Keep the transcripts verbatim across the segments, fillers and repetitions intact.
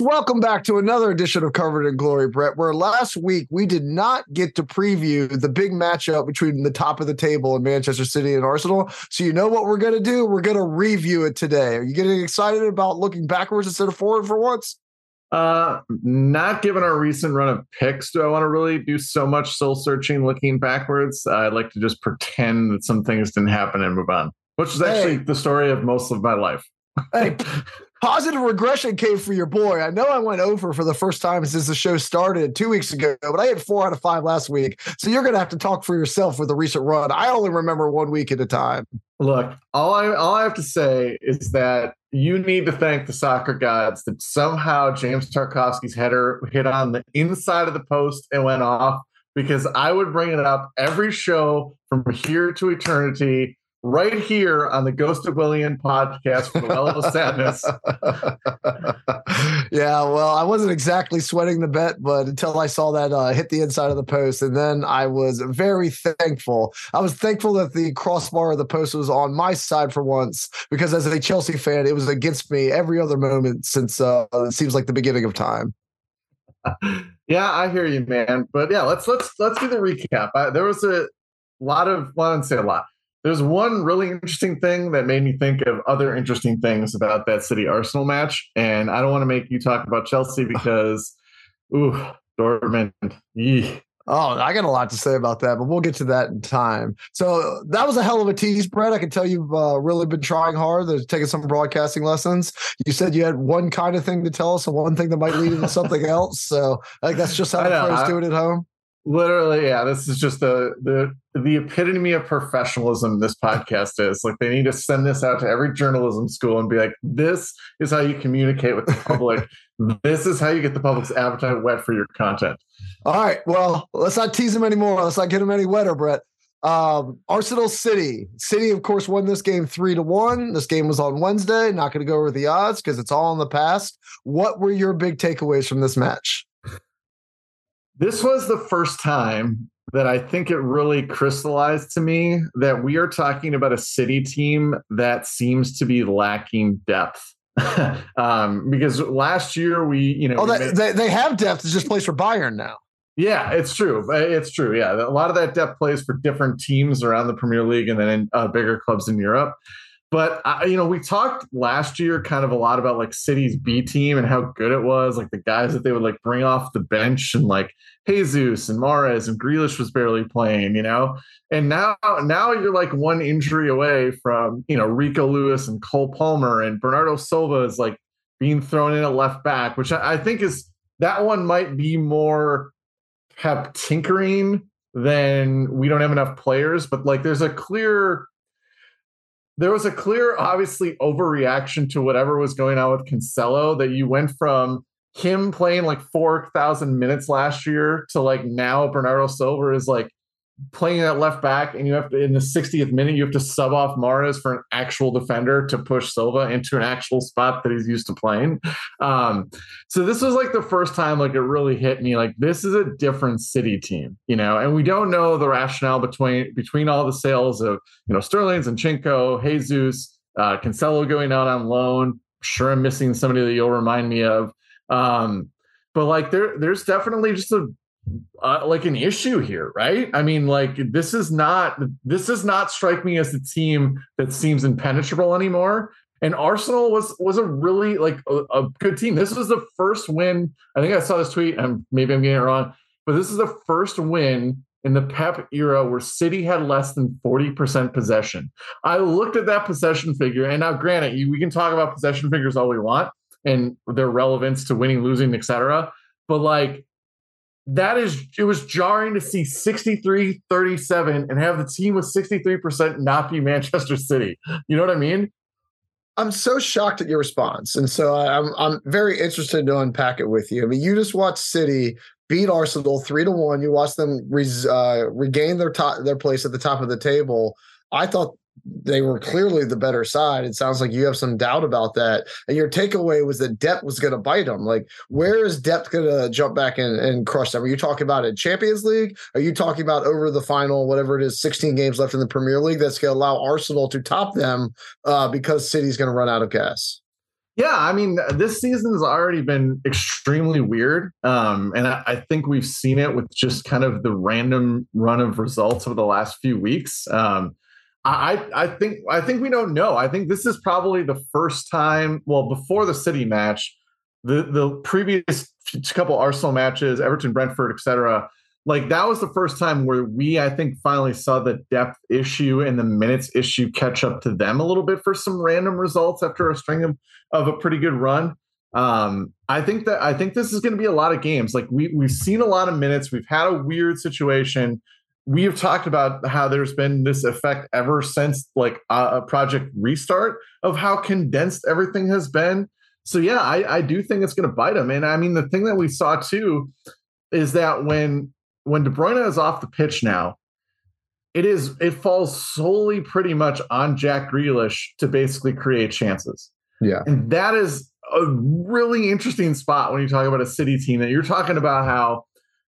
Welcome back to another edition of Covered in Glory, Brett, where last week we did not get to preview the big matchup between the top of the table in Manchester City and Arsenal. So you know what we're going to do? We're going to review it today. Are you getting excited about looking backwards instead of forward for once? Uh, not given our recent run of picks, do I want to really do so much soul-searching looking backwards? Uh, I'd like to just pretend that some things didn't happen and move on, which is actually hey. the story of most of my life. Hey. Positive regression came for your boy. I know I went over for the first time since the show started two weeks ago, but I had four out of five last week. So you're going to have to talk for yourself with the recent run. I only remember one week at a time. Look, all I all I have to say is that you need to thank the soccer gods that somehow James Tarkowski's header hit on the inside of the post and went off, because I would bring it up every show from here to eternity. Right here on the Ghost of Willian podcast for the Well of Sadness. Yeah, well, I wasn't exactly sweating the bet, but until I saw that uh, hit the inside of the post, and then I was very thankful. I was thankful that the crossbar of the post was on my side for once, because as a Chelsea fan, it was against me every other moment since uh, it seems like the beginning of time. Yeah, I hear you, man. But yeah, let's let's let's do the recap. I, there was a lot of, well, I didn't say a lot. There's one really interesting thing that made me think of other interesting things about that City Arsenal match. And I don't want to make you talk about Chelsea because, ooh, Dortmund. Yee. Oh, I got a lot to say about that, but we'll get to that in time. So that was a hell of a tease, Brett. I can tell you've uh, really been trying hard. They're taking some broadcasting lessons. You said you had one kind of thing to tell us and one thing that might lead into something else. So I think that's just how the pros do it at home. Literally, yeah, this is just the, the the epitome of professionalism this podcast is. Like, they need to send this out to every journalism school and be like, this is how you communicate with the public. This is how you get the public's appetite wet for your content. All right, well, let's not tease them anymore. Let's not get them any wetter, Brett. Um, Arsenal City. City, of course, won this game three to one. This game was on Wednesday. Not going to go over the odds because it's all in the past. What were your big takeaways from this match? This was the first time that I think it really crystallized to me that we are talking about a City team that seems to be lacking depth. um, because last year we, you know, oh, that, made, they, they have depth. It's just plays for Bayern now. Yeah, it's true. It's true. Yeah. A lot of that depth plays for different teams around the Premier League and then in uh, bigger clubs in Europe. But, uh, you know, we talked last year kind of a lot about like City's B team and how good it was, like the guys that they would like bring off the bench, and like Jesus and Mahrez and Grealish was barely playing, you know, and now now you're like one injury away from, you know, Rico Lewis and Cole Palmer, and Bernardo Silva is like being thrown in at left back, which I, I think is that one might be more Pep tinkering than we don't have enough players. But like there's a clear... There was a clear, obviously, overreaction to whatever was going on with Cancelo, that you went from him playing like four thousand minutes last year to like now Bernardo Silva is like playing at left back, and you have to, in the sixtieth minute, you have to sub off Mahrez for an actual defender to push Silva into an actual spot that he's used to playing. Um, so this was like the first time like it really hit me, like this is a different City team, you know, and we don't know the rationale between between all the sales of, you know, Sterling's and Zinchenko, Jesus, uh, Cancelo going out on loan. Sure, I'm missing somebody that you'll remind me of, um, but like there there's definitely just a Uh, like an issue here, right? I mean, like this is not this does not strike me as the team that seems impenetrable anymore. And Arsenal was was a really like a, a good team. This was the first win. I think I saw this tweet, and maybe I'm getting it wrong, but this is the first win in the Pep era where City had less than forty percent possession. I looked at that possession figure, and now, granted, you, we can talk about possession figures all we want and their relevance to winning, losing, et cetera. But like. That is, it was jarring to see sixty-three thirty-seven and have the team with sixty-three percent not be Manchester City. You know what I mean? I'm so shocked at your response. And so I'm I'm very interested to unpack it with you. I mean, you just watched City beat Arsenal three to one. You watched them res, uh, regain their top, their place at the top of the table. I thought they were clearly the better side. It sounds like you have some doubt about that. And your takeaway was that depth was going to bite them. Like, where is depth going to jump back and, and crush them? Are you talking about in Champions League? Are you talking about over the final, whatever it is, sixteen games left in the Premier League that's going to allow Arsenal to top them uh, because City's going to run out of gas? Yeah, I mean, this season's already been extremely weird. Um, and I, I think we've seen it with just kind of the random run of results over the last few weeks. Um, I, I think I think we don't know. I think this is probably the first time, well, before the City match, the, the previous couple Arsenal matches, Everton, Brentford, et cetera, like that was the first time where we, I think, finally saw the depth issue and the minutes issue catch up to them a little bit for some random results after a string of, of a pretty good run. Um, I think that I think this is going to be a lot of games. Like we, we've seen a lot of minutes. We've had a weird situation. We have talked about how there's been this effect ever since like a uh, Project Restart of how condensed everything has been. So, yeah, I, I do think it's going to bite them. And I mean, the thing that we saw, too, is that when when De Bruyne is off the pitch now, it is it falls solely pretty much on Jack Grealish to basically create chances. Yeah. And that is a really interesting spot when you talk about a City team that you're talking about how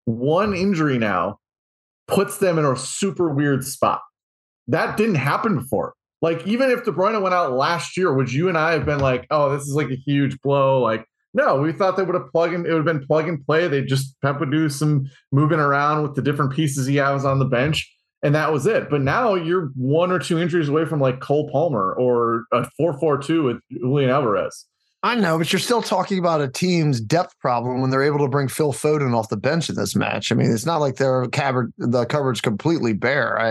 one injury now puts them in a super weird spot. That didn't happen before. Like, even if De Bruyne went out last year, would you and I have been like, oh, this is like a huge blow? Like, no, we thought they would have plug in. It would have been plug and play. They just, Pep would do some moving around with the different pieces he has on the bench. And that was it. But now you're one or two injuries away from like Cole Palmer or a four four two with Julian Alvarez. I know, but you're still talking about a team's depth problem when they're able to bring Phil Foden off the bench in this match. I mean, it's not like their cupboard, the cupboard's completely bare. I,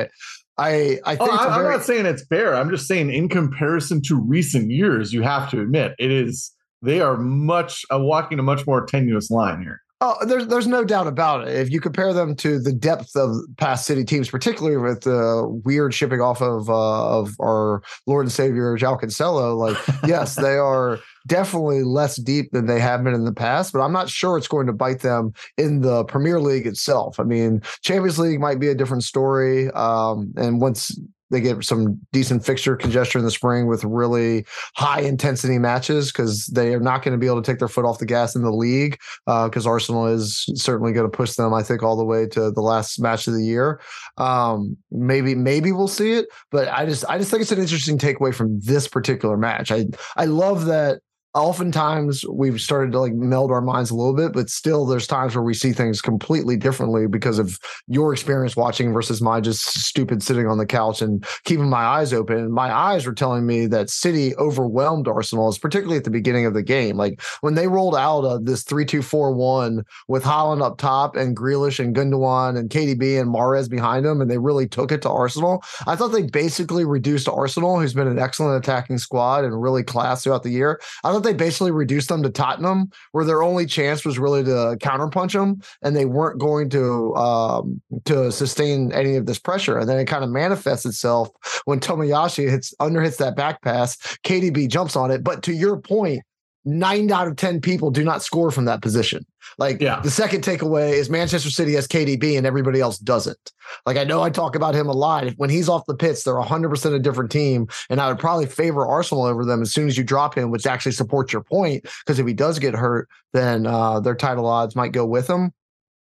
I, I think oh, it's I, very... I'm not saying it's bare. I'm just saying in comparison to recent years, you have to admit it is. They are much uh, walking a much more tenuous line here. Oh, there's there's no doubt about it. If you compare them to the depth of past City teams, particularly with the uh, weird shipping off of uh, of our Lord and Savior Joao Cancelo, like yes, they are definitely less deep than they have been in the past. But I'm not sure it's going to bite them in the Premier League itself. I mean, Champions League might be a different story, um, and once they get some decent fixture congestion in the spring with really high intensity matches because they are not going to be able to take their foot off the gas in the league because uh, Arsenal is certainly going to push them, I think, all the way to the last match of the year. Um, maybe maybe we'll see it, but I just I just think it's an interesting takeaway from this particular match. I I love that. Oftentimes we've started to like meld our minds a little bit, but still there's times where we see things completely differently because of your experience watching versus my just stupid sitting on the couch and keeping my eyes open. And my eyes were telling me that City overwhelmed Arsenal, particularly at the beginning of the game. Like when they rolled out of this three two four one with Haaland up top and Grealish and Gundogan and K D B and Mahrez behind them, and they really took it to Arsenal. I thought they basically reduced Arsenal, who's been an excellent attacking squad and really class throughout the year. I thought they basically reduced them to Tottenham, where their only chance was really to counterpunch them, and they weren't going to um, to sustain any of this pressure. And then it kind of manifests itself when Tomoyashi hits underhits that back pass. K D B jumps on it, but to your point, nine out of ten people do not score from that position. Like yeah. The second takeaway is Manchester City has K D B and everybody else doesn't. Like I know I talk about him a lot. When he's off the pitch, they're one hundred percent a different team, and I would probably favor Arsenal over them as soon as you drop him, which actually supports your point because if he does get hurt, then uh, their title odds might go with him.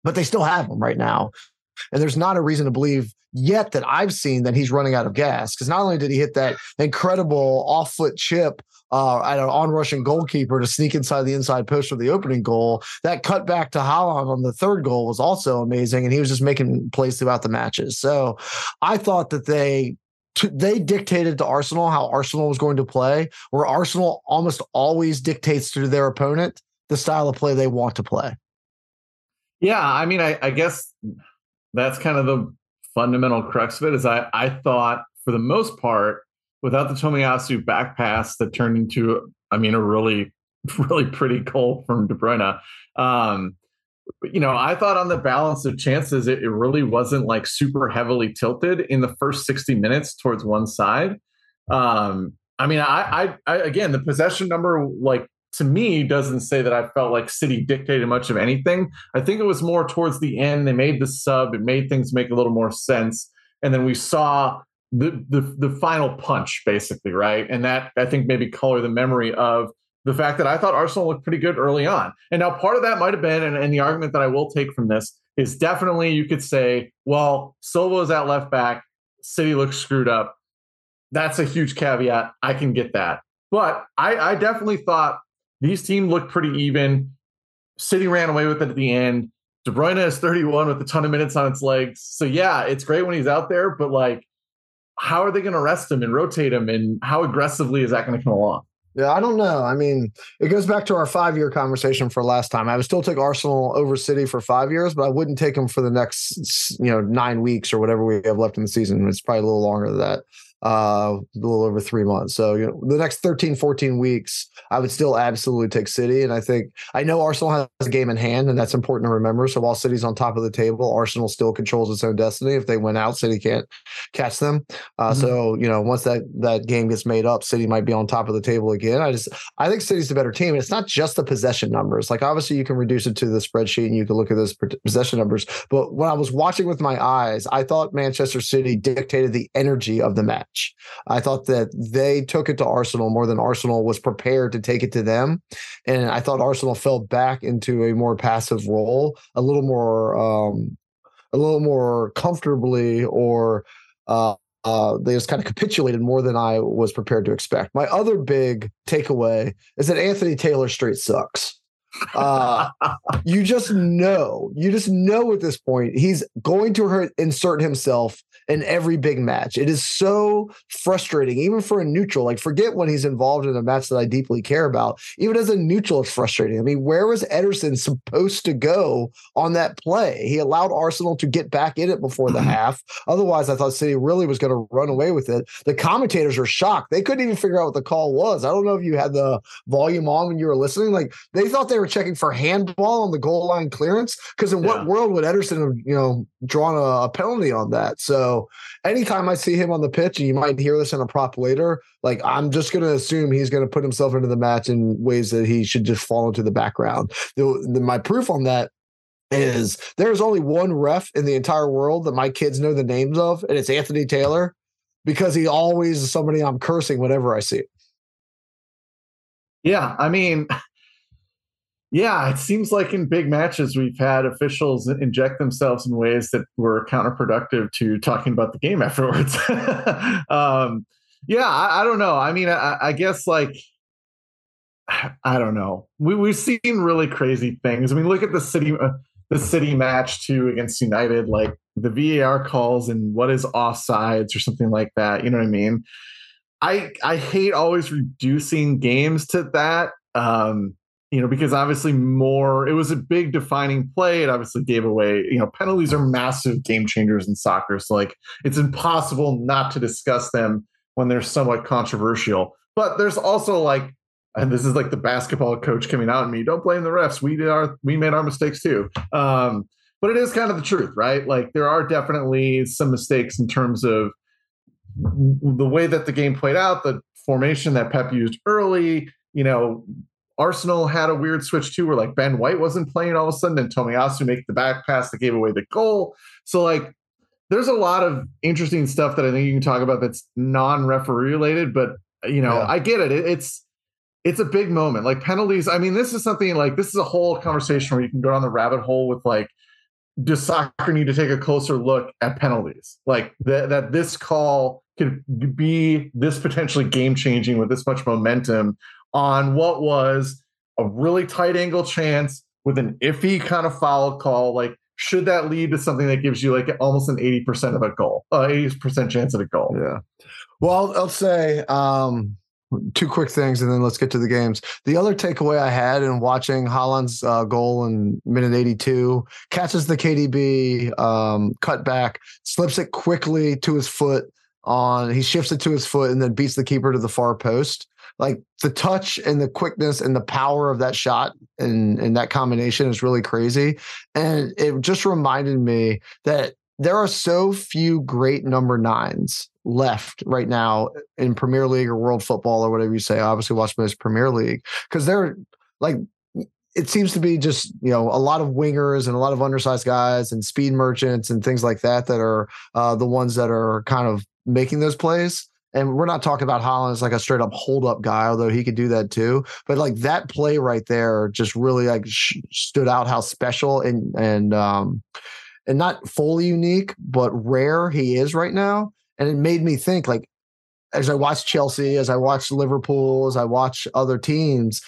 But they still have him right now. And there's not a reason to believe yet that I've seen that he's running out of gas because not only did he hit that incredible off-foot chip uh, at an on-rushing goalkeeper to sneak inside the inside post for the opening goal, that cut back to Haaland on the third goal was also amazing, and he was just making plays throughout the matches. So I thought that they – they dictated to Arsenal how Arsenal was going to play, where Arsenal almost always dictates to their opponent the style of play they want to play. Yeah, I mean, I, I guess – that's kind of the fundamental crux of it is I, I thought for the most part, without the Tomiyasu back pass that turned into, I mean, a really, really pretty goal from De Bruyne. Um, you know, I thought on the balance of chances, it, it really wasn't like super heavily tilted in the first sixty minutes towards one side. Um, I mean, I, I, I again, the possession number, like, to me, doesn't say that I felt like City dictated much of anything. I think it was more towards the end. They made the sub. It made things make a little more sense. And then we saw the the, the final punch, basically, right? And that, I think, maybe color the memory of the fact that I thought Arsenal looked pretty good early on. And now part of that might have been, and, and the argument that I will take from this is definitely you could say, well, Silva's at left back. City looks screwed up. That's a huge caveat. I can get that. But I, I definitely thought these teams looked pretty even. City ran away with it at the end. De Bruyne is thirty-one with a ton of minutes on its legs. So, yeah, it's great when he's out there, but, like, how are they going to rest him and rotate him, and how aggressively is that going to come along? Yeah, I don't know. I mean, it goes back to our five-year conversation for last time. I would still take Arsenal over City for five years, but I wouldn't take them for the next, you know, nine weeks or whatever we have left in the season. It's probably a little longer than that. Uh, a little over three months. So, you know, the next thirteen, fourteen weeks, I would still absolutely take City. And I think, I know Arsenal has a game in hand, and that's important to remember. So while City's on top of the table, Arsenal still controls its own destiny. If they win out, City can't catch them. Uh, mm-hmm. So, you know, once that, that game gets made up, City might be on top of the table again. I just, I think City's the better team. And it's not just the possession numbers. Like, obviously you can reduce it to the spreadsheet and you can look at those possession numbers. But when I was watching with my eyes, I thought Manchester City dictated the energy of the match. I thought that they took it to Arsenal more than Arsenal was prepared to take it to them. And I thought Arsenal fell back into a more passive role, a little more, um, a little more comfortably, or uh, uh, they just kind of capitulated more than I was prepared to expect. My other big takeaway is that Anthony Taylor straight sucks. uh you just know you just know at this point he's going to hurt, insert himself in every big match. It is so frustrating, even for a neutral. Like, forget when he's involved in a match that I deeply care about. Even as a neutral, it's frustrating. I mean, where was Ederson supposed to go on that play? He allowed Arsenal to get back in it before the half. Otherwise, I thought City really was going to run away with it. The commentators were shocked. They couldn't even figure out what the call was. I don't know if you had the volume on when you were listening. Like, they thought they were checking for handball on the goal line clearance, because in yeah. what world would Ederson have, you know, drawn a, a penalty on that? So anytime I see him on the pitch, and you might hear this in a prop later, like, I'm just going to assume he's going to put himself into the match in ways that he should just fall into the background. The, the, my proof on that is there's only one ref in the entire world that my kids know the names of, and it's Anthony Taylor, because he always is somebody I'm cursing whenever I see it. Yeah, I mean... Yeah, it seems like in big matches, we've had officials inject themselves in ways that were counterproductive to talking about the game afterwards. um, yeah, I, I don't know. I mean, I, I guess, like, I don't know. We, we've seen really crazy things. I mean, look at the city, uh, the city match, too, against United, like the V A R calls and what is offsides or something like that. You know what I mean? I, I hate always reducing games to that. Um, You know, because obviously more, it was a big defining play. It obviously gave away, you know, penalties are massive game changers in soccer. So, like, it's impossible not to discuss them when they're somewhat controversial. But there's also, like, and this is like the basketball coach coming out at me, don't blame the refs. We did our, we made our mistakes too. Um, but it is kind of the truth, right? Like, there are definitely some mistakes in terms of the way that the game played out, the formation that Pep used early, you know, Arsenal had a weird switch too, where, like, Ben White wasn't playing all of a sudden, and Tomoyashi make the back pass that gave away the goal. So, like, there's a lot of interesting stuff that I think you can talk about that's non-referee related, but, you know, yeah. I get it. it. It's it's a big moment. Like, penalties, I mean, this is something, like, this is a whole conversation where you can go down the rabbit hole with, like, does soccer need to take a closer look at penalties? Like, th- that this call could be this potentially game-changing with this much momentum on what was a really tight angle chance with an iffy kind of foul call. Like, should that lead to something that gives you, like, almost an eighty percent of a goal, uh, eighty percent chance of a goal? Yeah. Well, I'll, I'll say um, two quick things, and then let's get to the games. The other takeaway I had in watching Haaland's uh, goal in minute eighty-two, catches the K D B um, cutback, slips it quickly to his foot on, he shifts it to his foot and then beats the keeper to the far post. Like, the touch and the quickness and the power of that shot and, and that combination is really crazy. And it just reminded me that there are so few great number nines left right now in Premier League or world football or whatever you say. I obviously watch most Premier League because they're like, it seems to be just, you know, a lot of wingers and a lot of undersized guys and speed merchants and things like that, that are uh, the ones that are kind of making those plays. And we're not talking about Haaland as like a straight up hold up guy, although he could do that too. But like that play right there just really like sh- stood out how special and, and, um, and not fully unique, but rare he is right now. And it made me think, like, as I watch Chelsea, as I watch Liverpool, as I watch other teams,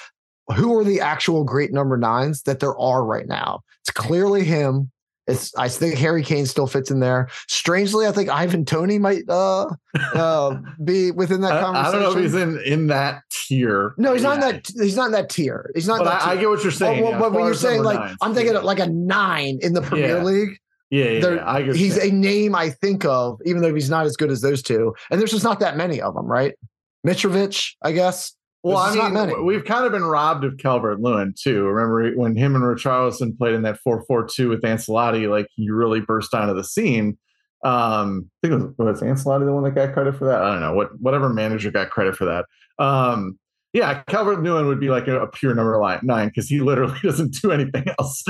who are the actual great number nines that there are right now? It's clearly him. It's, I think Harry Kane still fits in there. Strangely, I think Ivan Toney might uh, uh, be within that conversation. I, I don't know if he's in, in that tier. No, he's yeah. not in that. He's not in that tier. He's not. But in that I, tier. I get what you're saying. Well, well, yeah, but when you're saying like, nines, I'm thinking yeah. of like a nine in the Premier yeah. League. Yeah, yeah, yeah. I get he's saying. a name I think of, even though he's not as good as those two. And there's just not that many of them, right? Mitrovic, I guess. Well, I mean, not many. We've kind of been robbed of Calvert-Lewin too. Remember when him and Richarlison played in that four four two with Ancelotti? Like he really burst onto the scene. Um, I think it was, was Ancelotti the one that got credit for that. I don't know what whatever manager got credit for that. Um, yeah, Calvert-Lewin would be like a, a pure number nine because he literally doesn't do anything else.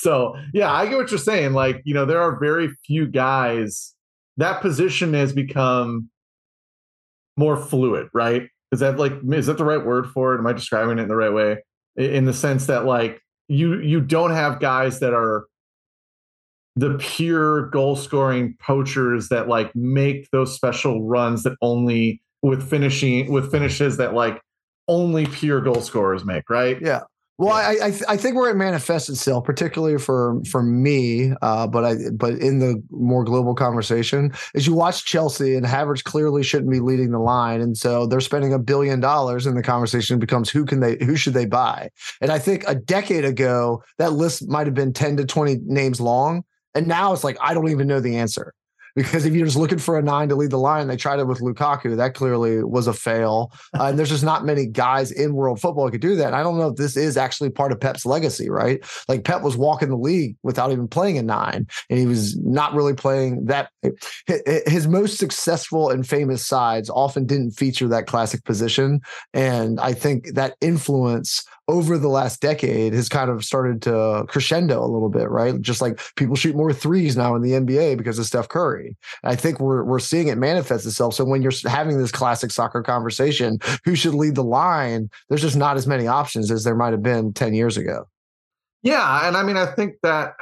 So yeah, I get what you're saying. Like, you know, there are very few guys. That position has become more fluid, right? Is that like, is that the right word for it? Am I describing it in the right way? In the sense that like you, you don't have guys that are the pure goal scoring poachers that like make those special runs that only with finishing with finishes that like only pure goal scorers make. Right. Yeah. Well, I I, th- I think where it manifests itself, particularly for for me, uh, but I but in the more global conversation, is you watch Chelsea and Havertz clearly shouldn't be leading the line, and so they're spending a billion dollars, and the conversation becomes who can they who should they buy? And I think a decade ago that list might have been ten to twenty names long, and now it's like I don't even know the answer. Because if you're just looking for a nine to lead the line, they tried it with Lukaku. That clearly was a fail. Uh, and there's just not many guys in world football who could do that. And I don't know if this is actually part of Pep's legacy, right? Like Pep was walking the league without even playing a nine. And he was not really playing that. His most successful and famous sides often didn't feature that classic position. And I think that influence over the last decade has kind of started to crescendo a little bit, right? Just like people shoot more threes now in the N B A because of Steph Curry. I think we're we're seeing it manifest itself. So when you're having this classic soccer conversation, who should lead the line? There's just not as many options as there might have been ten years ago. Yeah, and I mean, I think that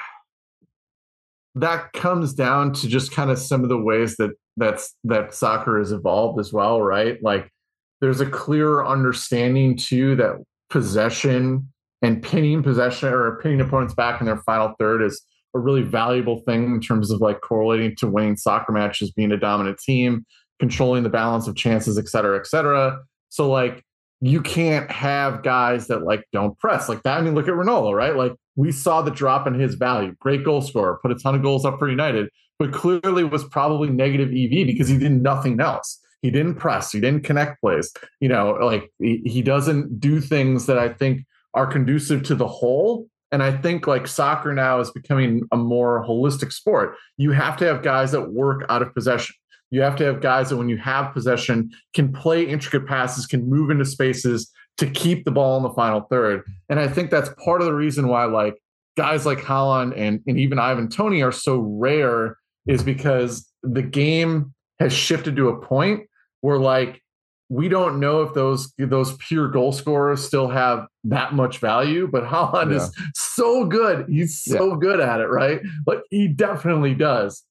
that comes down to just kind of some of the ways that that's that soccer has evolved as well, right? Like there's a clearer understanding too that possession and pinning possession or pinning opponents back in their final third is a really valuable thing in terms of like correlating to winning soccer matches, being a dominant team, controlling the balance of chances, et cetera, et cetera. So like you can't have guys that like don't press like that. I mean, look at Ronaldo, right? Like we saw the drop in his value, great goal scorer, put a ton of goals up for United, but clearly was probably negative E V because he did nothing else. He didn't press. He didn't connect plays. You know, like he, he doesn't do things that I think are conducive to the whole. And I think like soccer now is becoming a more holistic sport. You have to have guys that work out of possession. You have to have guys that when you have possession can play intricate passes, can move into spaces to keep the ball in the final third. And I think that's part of the reason why like guys like Haaland and, and even Ivan Toney are so rare is because the game has shifted to a point where like we don't know if those those pure goal scorers still have that much value, but Haaland yeah. is so good. He's so yeah. good at it, right? Like he definitely does.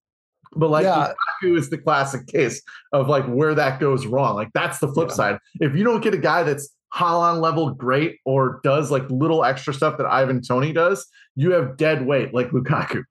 But like yeah. Lukaku is the classic case of like where that goes wrong. Like that's the flip yeah. side. If you don't get a guy that's Haaland level great or does like little extra stuff that Ivan Toney does, you have dead weight like Lukaku.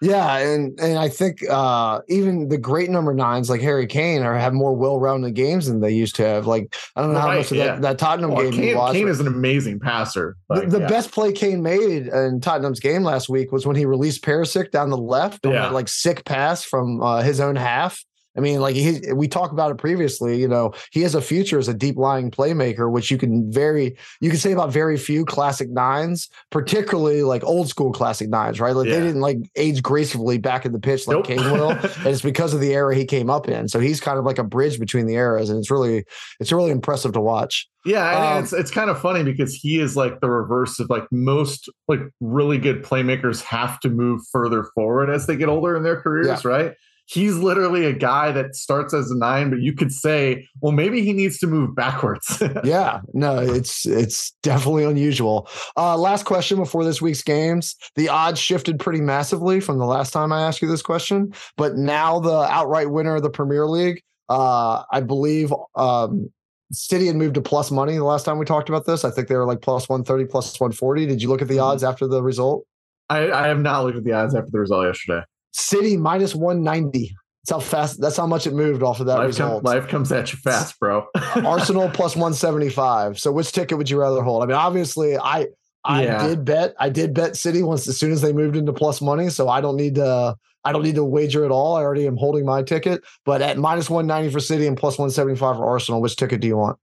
Yeah, and and I think uh, even the great number nines like Harry Kane are have more well-rounded games than they used to have. Like I don't know right, how much yeah. of that, that Tottenham well, game Kane, you watched. Kane is an amazing passer. Like, the the yeah. best play Kane made in Tottenham's game last week was when he released Perisic down the left on yeah. that like sick pass from uh, his own half. I mean, like he, we talked about it previously, you know, he has a future as a deep lying playmaker, which you can very, you can say about very few classic nines, particularly like old school classic nines, right? Like yeah. they didn't like age gracefully back in the pitch like nope. Kane will. And it's because of the era he came up in. So he's kind of like a bridge between the eras. And it's really, it's really impressive to watch. Yeah, and it's it's kind of funny because he is like the reverse of like most like really good playmakers have to move further forward as they get older in their careers, yeah. right? He's literally a guy that starts as a nine, but you could say, well, maybe he needs to move backwards. yeah, no, it's it's definitely unusual. Uh, last question before this week's games. The odds shifted pretty massively from the last time I asked you this question, but now the outright winner of the Premier League, uh, I believe um, City had moved to plus money the last time we talked about this. I think they were like plus one thirty, plus one forty. Did you look at the odds after the result? I, I have not looked at the odds after the result yesterday. City minus one ninety. That's how fast, that's how much it moved off of that life result. Come, life comes at you fast, bro. Arsenal plus one seventy-five. So which ticket would you rather hold? I mean, obviously I I yeah. did bet I did bet City once as soon as they moved into plus money, so I don't need to I don't need to wager at all. I already am holding my ticket, but at minus one ninety for City and plus one seventy-five for Arsenal, which ticket do you want?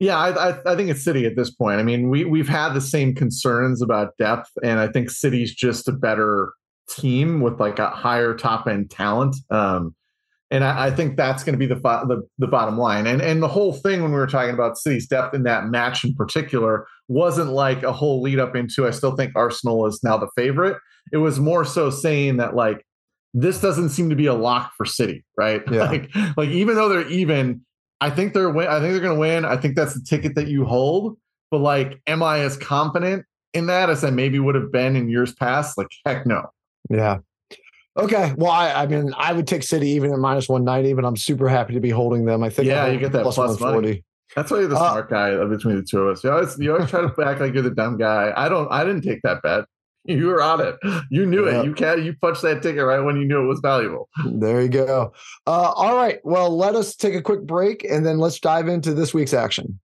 Yeah, I, I, I think it's City at this point. I mean, we we've had the same concerns about depth, and I think City's just a better team with like a higher top end talent, um, and I, I think that's going to be the, the the bottom line. And and the whole thing when we were talking about City's depth in that match in particular wasn't like a whole lead up into I still think Arsenal is now the favorite. It was more so saying that like this doesn't seem to be a lock for City, right? Yeah. Like like even though they're even, I think they're win- I think they're going to win. I think that's the ticket that you hold. But like, am I as confident in that as I maybe would have been in years past? Like, heck no. Yeah. Okay. Well, I, I mean, I would take City even at minus one ninety, but I'm super happy to be holding them. I think. Yeah, you get that plus, plus one forty. Money. That's why you're the uh, smart guy between the two of us. You always, you always try to act like you're the dumb guy. I don't. I didn't take that bet. You were on it. You knew yeah. it. You can. You punched that ticket right when you knew it was valuable. There you go. Uh, all right. Well, let us take a quick break and then let's dive into this week's action.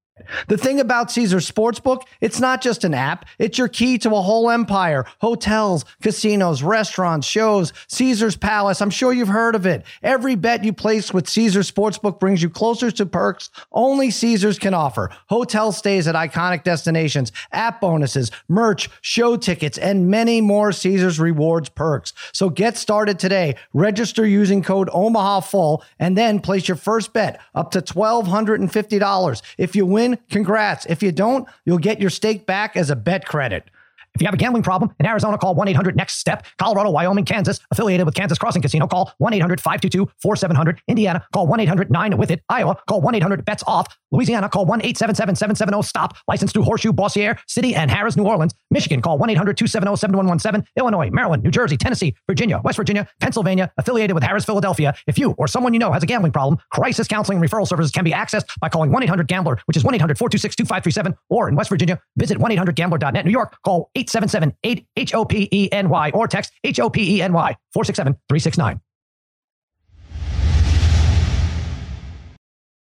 The thing about Caesars Sportsbook, it's not just an app. It's your key to a whole empire. Hotels, casinos, restaurants, shows, Caesars Palace. I'm sure you've heard of it. Every bet you place with Caesars Sportsbook brings you closer to perks only Caesars can offer. Hotel stays at iconic destinations, app bonuses, merch, show tickets, and many more Caesars Rewards perks. So get started today. Register using code OMAHAFULL and then place your first bet up to one thousand two hundred fifty dollars. If you win, congrats. If you don't, you'll get your stake back as a bet credit. If you have a gambling problem, in Arizona, call one eight hundred next step. Colorado, Wyoming, Kansas, affiliated with Kansas Crossing Casino, call one eight hundred five two two four seven zero zero. Indiana, call one eight hundred nine with it. Iowa, call one eight hundred bets off. Louisiana, call one eight seven seven seven seven zero stop. Licensed to Horseshoe, Bossier City, and Harris, New Orleans. Michigan, call one eight hundred two seven zero seven one one seven. Illinois, Maryland, New Jersey, Tennessee, Virginia, West Virginia, Pennsylvania, affiliated with Harris, Philadelphia. If you or someone you know has a gambling problem, crisis counseling referral services can be accessed by calling one eight hundred gambler, which is one eight hundred four two six two five three seven, or in West Virginia, visit one eight hundred gambler dot net. New York, call eight seven seven eight H O P E N Y or text H O P E N Y four six seven three six nine.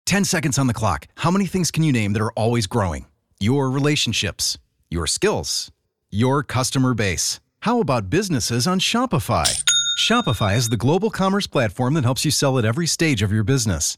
ten seconds on the clock. How many things can you name that are always growing? Your relationships, your skills, your customer base. How about businesses on Shopify? Shopify is the global commerce platform that helps you sell at every stage of your business.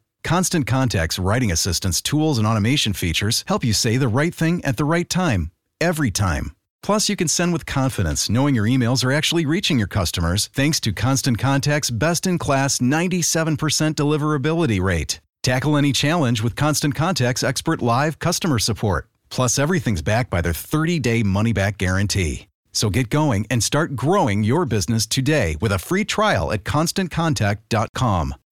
Constant Contact's writing assistance tools and automation features help you say the right thing at the right time, every time. Plus, you can send with confidence knowing your emails are actually reaching your customers thanks to Constant Contact's best-in-class ninety-seven percent deliverability rate. Tackle any challenge with Constant Contact's expert live customer support. Plus, everything's backed by their thirty-day money-back guarantee. So get going and start growing your business today with a free trial at Constant Contact dot com.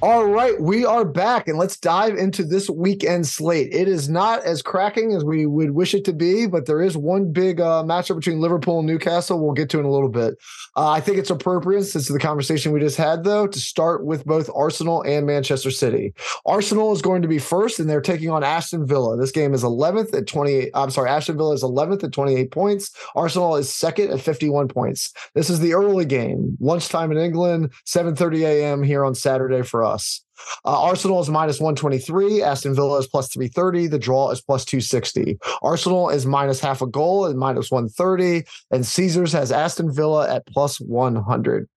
All right, we are back, and let's dive into this weekend slate. It is not as cracking as we would wish it to be, but there is one big uh, matchup between Liverpool and Newcastle we'll get to in a little bit. Uh, I think it's appropriate, since of the conversation we just had, though, to start with both Arsenal and Manchester City. Arsenal is going to be first, and they're taking on Aston Villa. This game is eleventh at twenty-eight. I'm sorry, Aston Villa is eleventh at twenty-eight points. Arsenal is second at fifty-one points. This is the early game, lunchtime in England, seven thirty a.m. here on Saturday for us. us. Uh, Arsenal is minus one twenty-three. Aston Villa is plus three thirty. The draw is plus two sixty. Arsenal is minus half a goal and minus one thirty. And Caesars has Aston Villa at plus one hundred.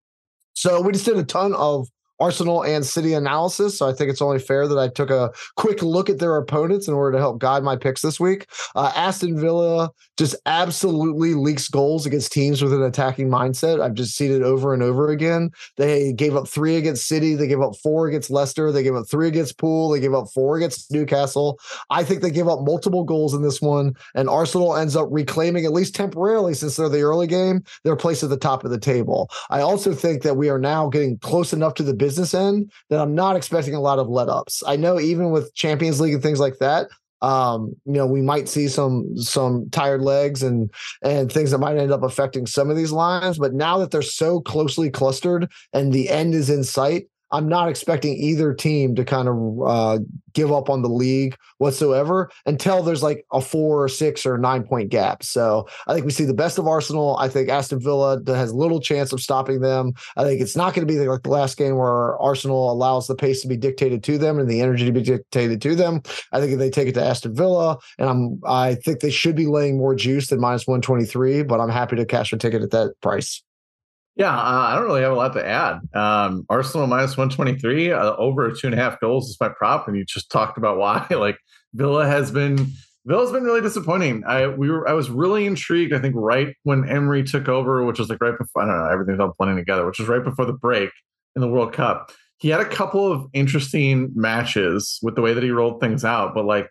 So we just did a ton of Arsenal and City analysis, so I think it's only fair that I took a quick look at their opponents in order to help guide my picks this week. Uh, Aston Villa just absolutely leaks goals against teams with an attacking mindset. I've just seen it over and over again. They gave up three against City. They gave up four against Leicester. They gave up three against Poole. They gave up four against Newcastle. I think they give up multiple goals in this one, and Arsenal ends up reclaiming, at least temporarily, since they're the early game, their place at the top of the table. I also think that we are now getting close enough to the business business end that I'm not expecting a lot of let-ups. I know even with Champions League and things like that, um, you know, we might see some some tired legs and and things that might end up affecting some of these lines. But now that they're so closely clustered and the end is in sight, I'm not expecting either team to kind of uh, give up on the league whatsoever until there's like a four or six or nine point gap. So I think we see the best of Arsenal. I think Aston Villa has little chance of stopping them. I think it's not going to be like the last game where Arsenal allows the pace to be dictated to them and the energy to be dictated to them. I think if they take it to Aston Villa, and I'm, I think they should be laying more juice than minus one twenty-three, but I'm happy to cash a ticket at that price. Yeah, uh, I don't really have a lot to add. Um, Arsenal minus one twenty-three, uh, over two and a half goals is my prop, and you just talked about why. Like Villa has been, Villa's been really disappointing. I we were, I was really intrigued. I think right when Emery took over, which was like right before, I don't know, everything's all blending together, which was right before the break in the World Cup. He had a couple of interesting matches with the way that he rolled things out, but like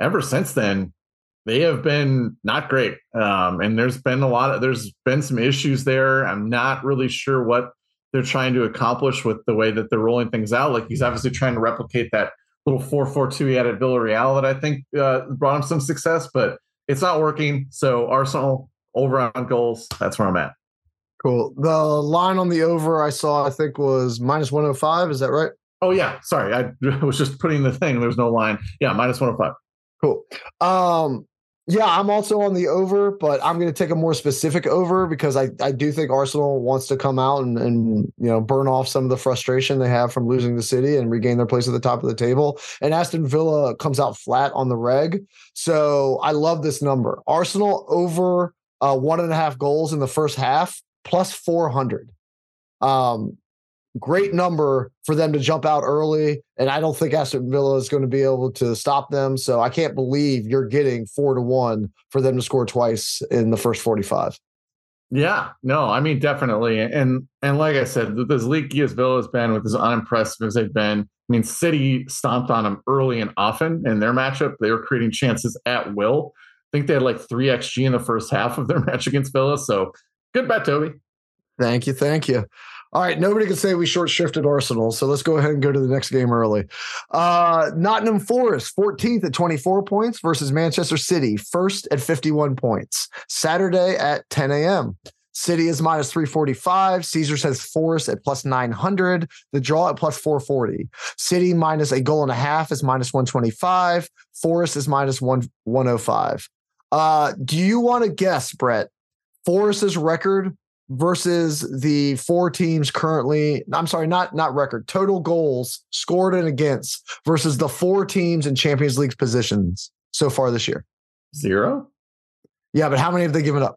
ever since then, they have been not great. Um, and there's been a lot of, there's been some issues there. I'm not really sure what they're trying to accomplish with the way that they're rolling things out. Like he's obviously trying to replicate that little four four two he had at Villarreal that I think uh, brought him some success, but it's not working. So Arsenal over on goals. That's where I'm at. Cool. The line on the over I saw, I think was minus one oh five. Is that right? Oh yeah. Sorry. I was just putting the thing. There's no line. Yeah. minus one oh five. Cool. Um, Yeah, I'm also on the over, but I'm going to take a more specific over because I, I do think Arsenal wants to come out and, and you know burn off some of the frustration they have from losing the City and regain their place at the top of the table. And Aston Villa comes out flat on the reg. So I love this number. Arsenal over uh, one and a half goals in the first half, plus four hundred. Um Great number for them to jump out early, and I don't think Aston Villa is going to be able to stop them. So I can't believe you're getting four to one for them to score twice in the first forty-five. Yeah, no, I mean definitely, and and like I said, as leaky as Villa has been, with as unimpressive as they've been, I mean, City stomped on them early and often in their matchup. They were creating chances at will. I think they had like three X G in the first half of their match against Villa. So good bet, Toby. Thank you, thank you. All right, nobody can say we short-shifted Arsenal, so let's go ahead and go to the next game early. Uh, Nottingham Forest, fourteenth at twenty-four points versus Manchester City, first at fifty-one points. Saturday at ten a.m. City is minus three forty-five. Caesars has Forest at plus nine hundred. The draw at plus four forty. City minus a goal and a half is minus one twenty-five. Forest is minus one oh five. Uh, do you want to guess, Brett, Forest's record versus the four teams currently, I'm sorry, not not record, total goals scored and against versus the four teams in Champions League positions so far this year? Zero? Yeah, but how many have they given up?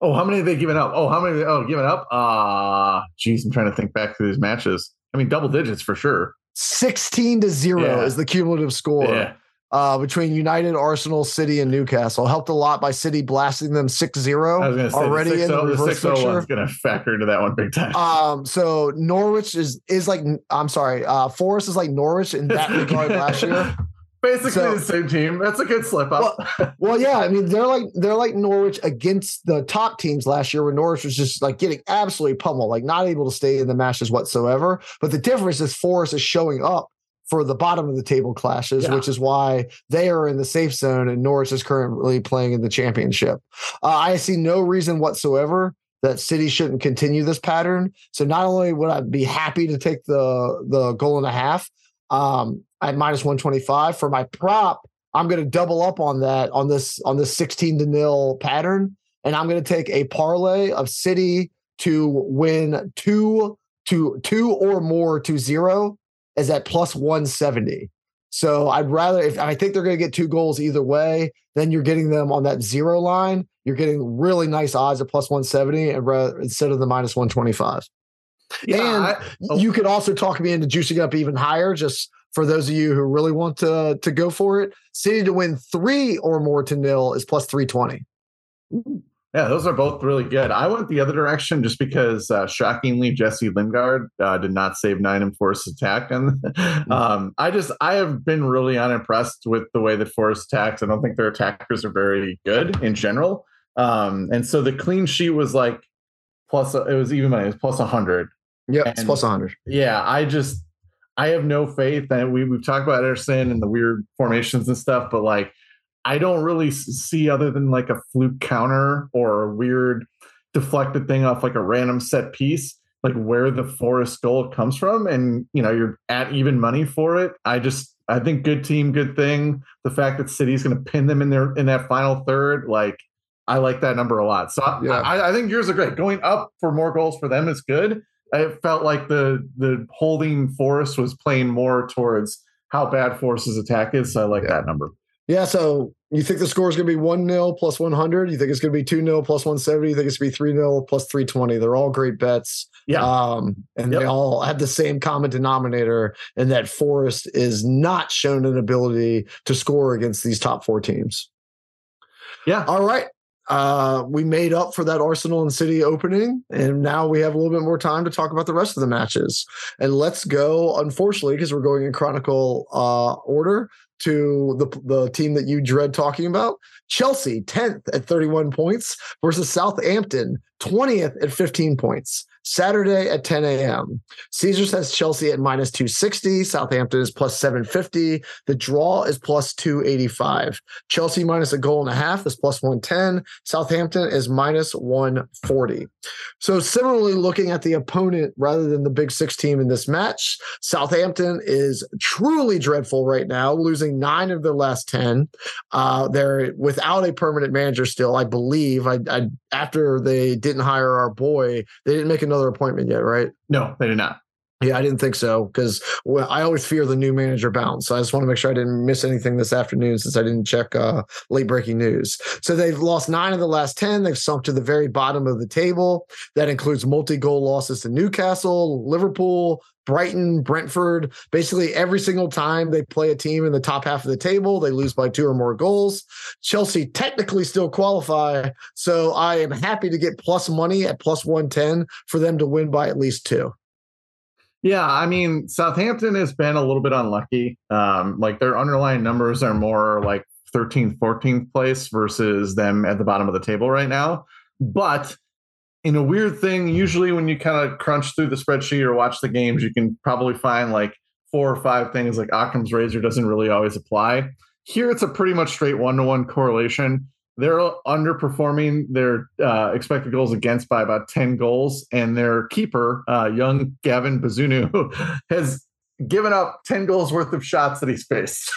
Oh, how many have they given up? Oh, how many? They, oh, given up? Ah, uh, geez, I'm trying to think back to these matches. I mean, double digits for sure. sixteen to zero yeah. is the cumulative score yeah. uh, between United, Arsenal, City, and Newcastle. Helped a lot by City blasting them six zero I was gonna say, already the six oh, in the reverse the picture. It's going to factor into that one big time. Um, so Norwich is is like, I'm sorry, uh, Forest is like Norwich in that regard last year. Basically so, the same team. That's a good slip up. Well, well, yeah, I mean they're like they're like Norwich against the top teams last year, when Norwich was just like getting absolutely pummeled, like not able to stay in the matches whatsoever. But the difference is Forest is showing up for the bottom of the table clashes, yeah. which is why they are in the safe zone, and Norwich is currently playing in the championship. Uh, I see no reason whatsoever that City shouldn't continue this pattern. So not only would I be happy to take the the goal and a half. Um, at minus one twenty-five for my prop, I'm going to double up on that on this on this sixteen to nil pattern, and I'm going to take a parlay of City to win two to two or more to zero is at plus one seventy. So I'd rather, if I think they're going to get two goals either way, then you're getting them on that zero line. You're getting really nice odds at plus one seventy and rather, instead of the minus one twenty-five. Yeah, and I, oh. you could also talk me into juicing up even higher, just for those of you who really want to to go for it. City to win three or more to nil is plus three twenty. Yeah, those are both really good. I went the other direction just because, uh, shockingly, Jesse Lingard uh, did not save nine in Forest's attack. And mm-hmm. um, I just I have been really unimpressed with the way that Forest attacks. I don't think their attackers are very good in general. Um, and so the clean sheet was like plus it was even money. It was plus one hundred. Yeah, it's plus one hundred. Yeah, I just, I have no faith that we, we've talked about Ederson and the weird formations and stuff, but like, I don't really see other than like a fluke counter or a weird deflected thing off like a random set piece, like where the Forest goal comes from. And, you know, you're at even money for it. I just, I think good team, good thing. The fact that City's going to pin them in their, in that final third, like, I like that number a lot. So I, yeah. I, I think yours are great. Going up for more goals for them is good. It felt like the the holding Forest was playing more towards how bad Forest's attack is. So I like yeah. that number. Yeah. So you think the score is going to be one nil plus one hundred? You think it's going to be two nil plus one seventy? You think it's going to be three nil plus three twenty? They're all great bets. Yeah. Um, and yep. they all have the same common denominator, and that Forest is not shown an ability to score against these top four teams. Yeah. All right. Uh, we made up for that Arsenal and City opening, and now we have a little bit more time to talk about the rest of the matches. And let's go, unfortunately, because we're going in chronicle uh, order, to the the team that you dread talking about. Chelsea, tenth at thirty-one points, versus Southampton, twentieth at fifteen points. Saturday at ten a.m. Caesars has Chelsea at minus two sixty. Southampton is plus seven fifty. The draw is plus two eighty-five. Chelsea minus a goal and a half is plus one ten. Southampton is minus one forty. So similarly, looking at the opponent rather than the big six team in this match, Southampton is truly dreadful right now, losing nine of their last ten. Uh, they're without a permanent manager still, I believe. I, I after they didn't hire our boy, they didn't make another appointment yet, right? No, they did not. Yeah, I didn't think so, because well, I always fear the new manager bounce. So I just want to make sure I didn't miss anything this afternoon, since I didn't check uh, late breaking news. So they've lost nine of the last ten. They've sunk to the very bottom of the table. That includes multi-goal losses to Newcastle, Liverpool, Brighton, Brentford. Basically every single time they play a team in the top half of the table, they lose by two or more goals. Chelsea technically still qualify, so I am happy to get plus money at plus one ten for them to win by at least two. Yeah, I mean, Southampton has been a little bit unlucky. Um, like their underlying numbers are more like thirteenth, fourteenth place versus them at the bottom of the table right now. But in a weird thing, usually when you kind of crunch through the spreadsheet or watch the games, you can probably find like four or five things, like Occam's razor doesn't really always apply. Here, it's a pretty much straight one-to-one correlation. They're underperforming their uh, expected goals against by about ten goals, and their keeper, uh, young Gavin Bazunu, has given up ten goals worth of shots that he's faced.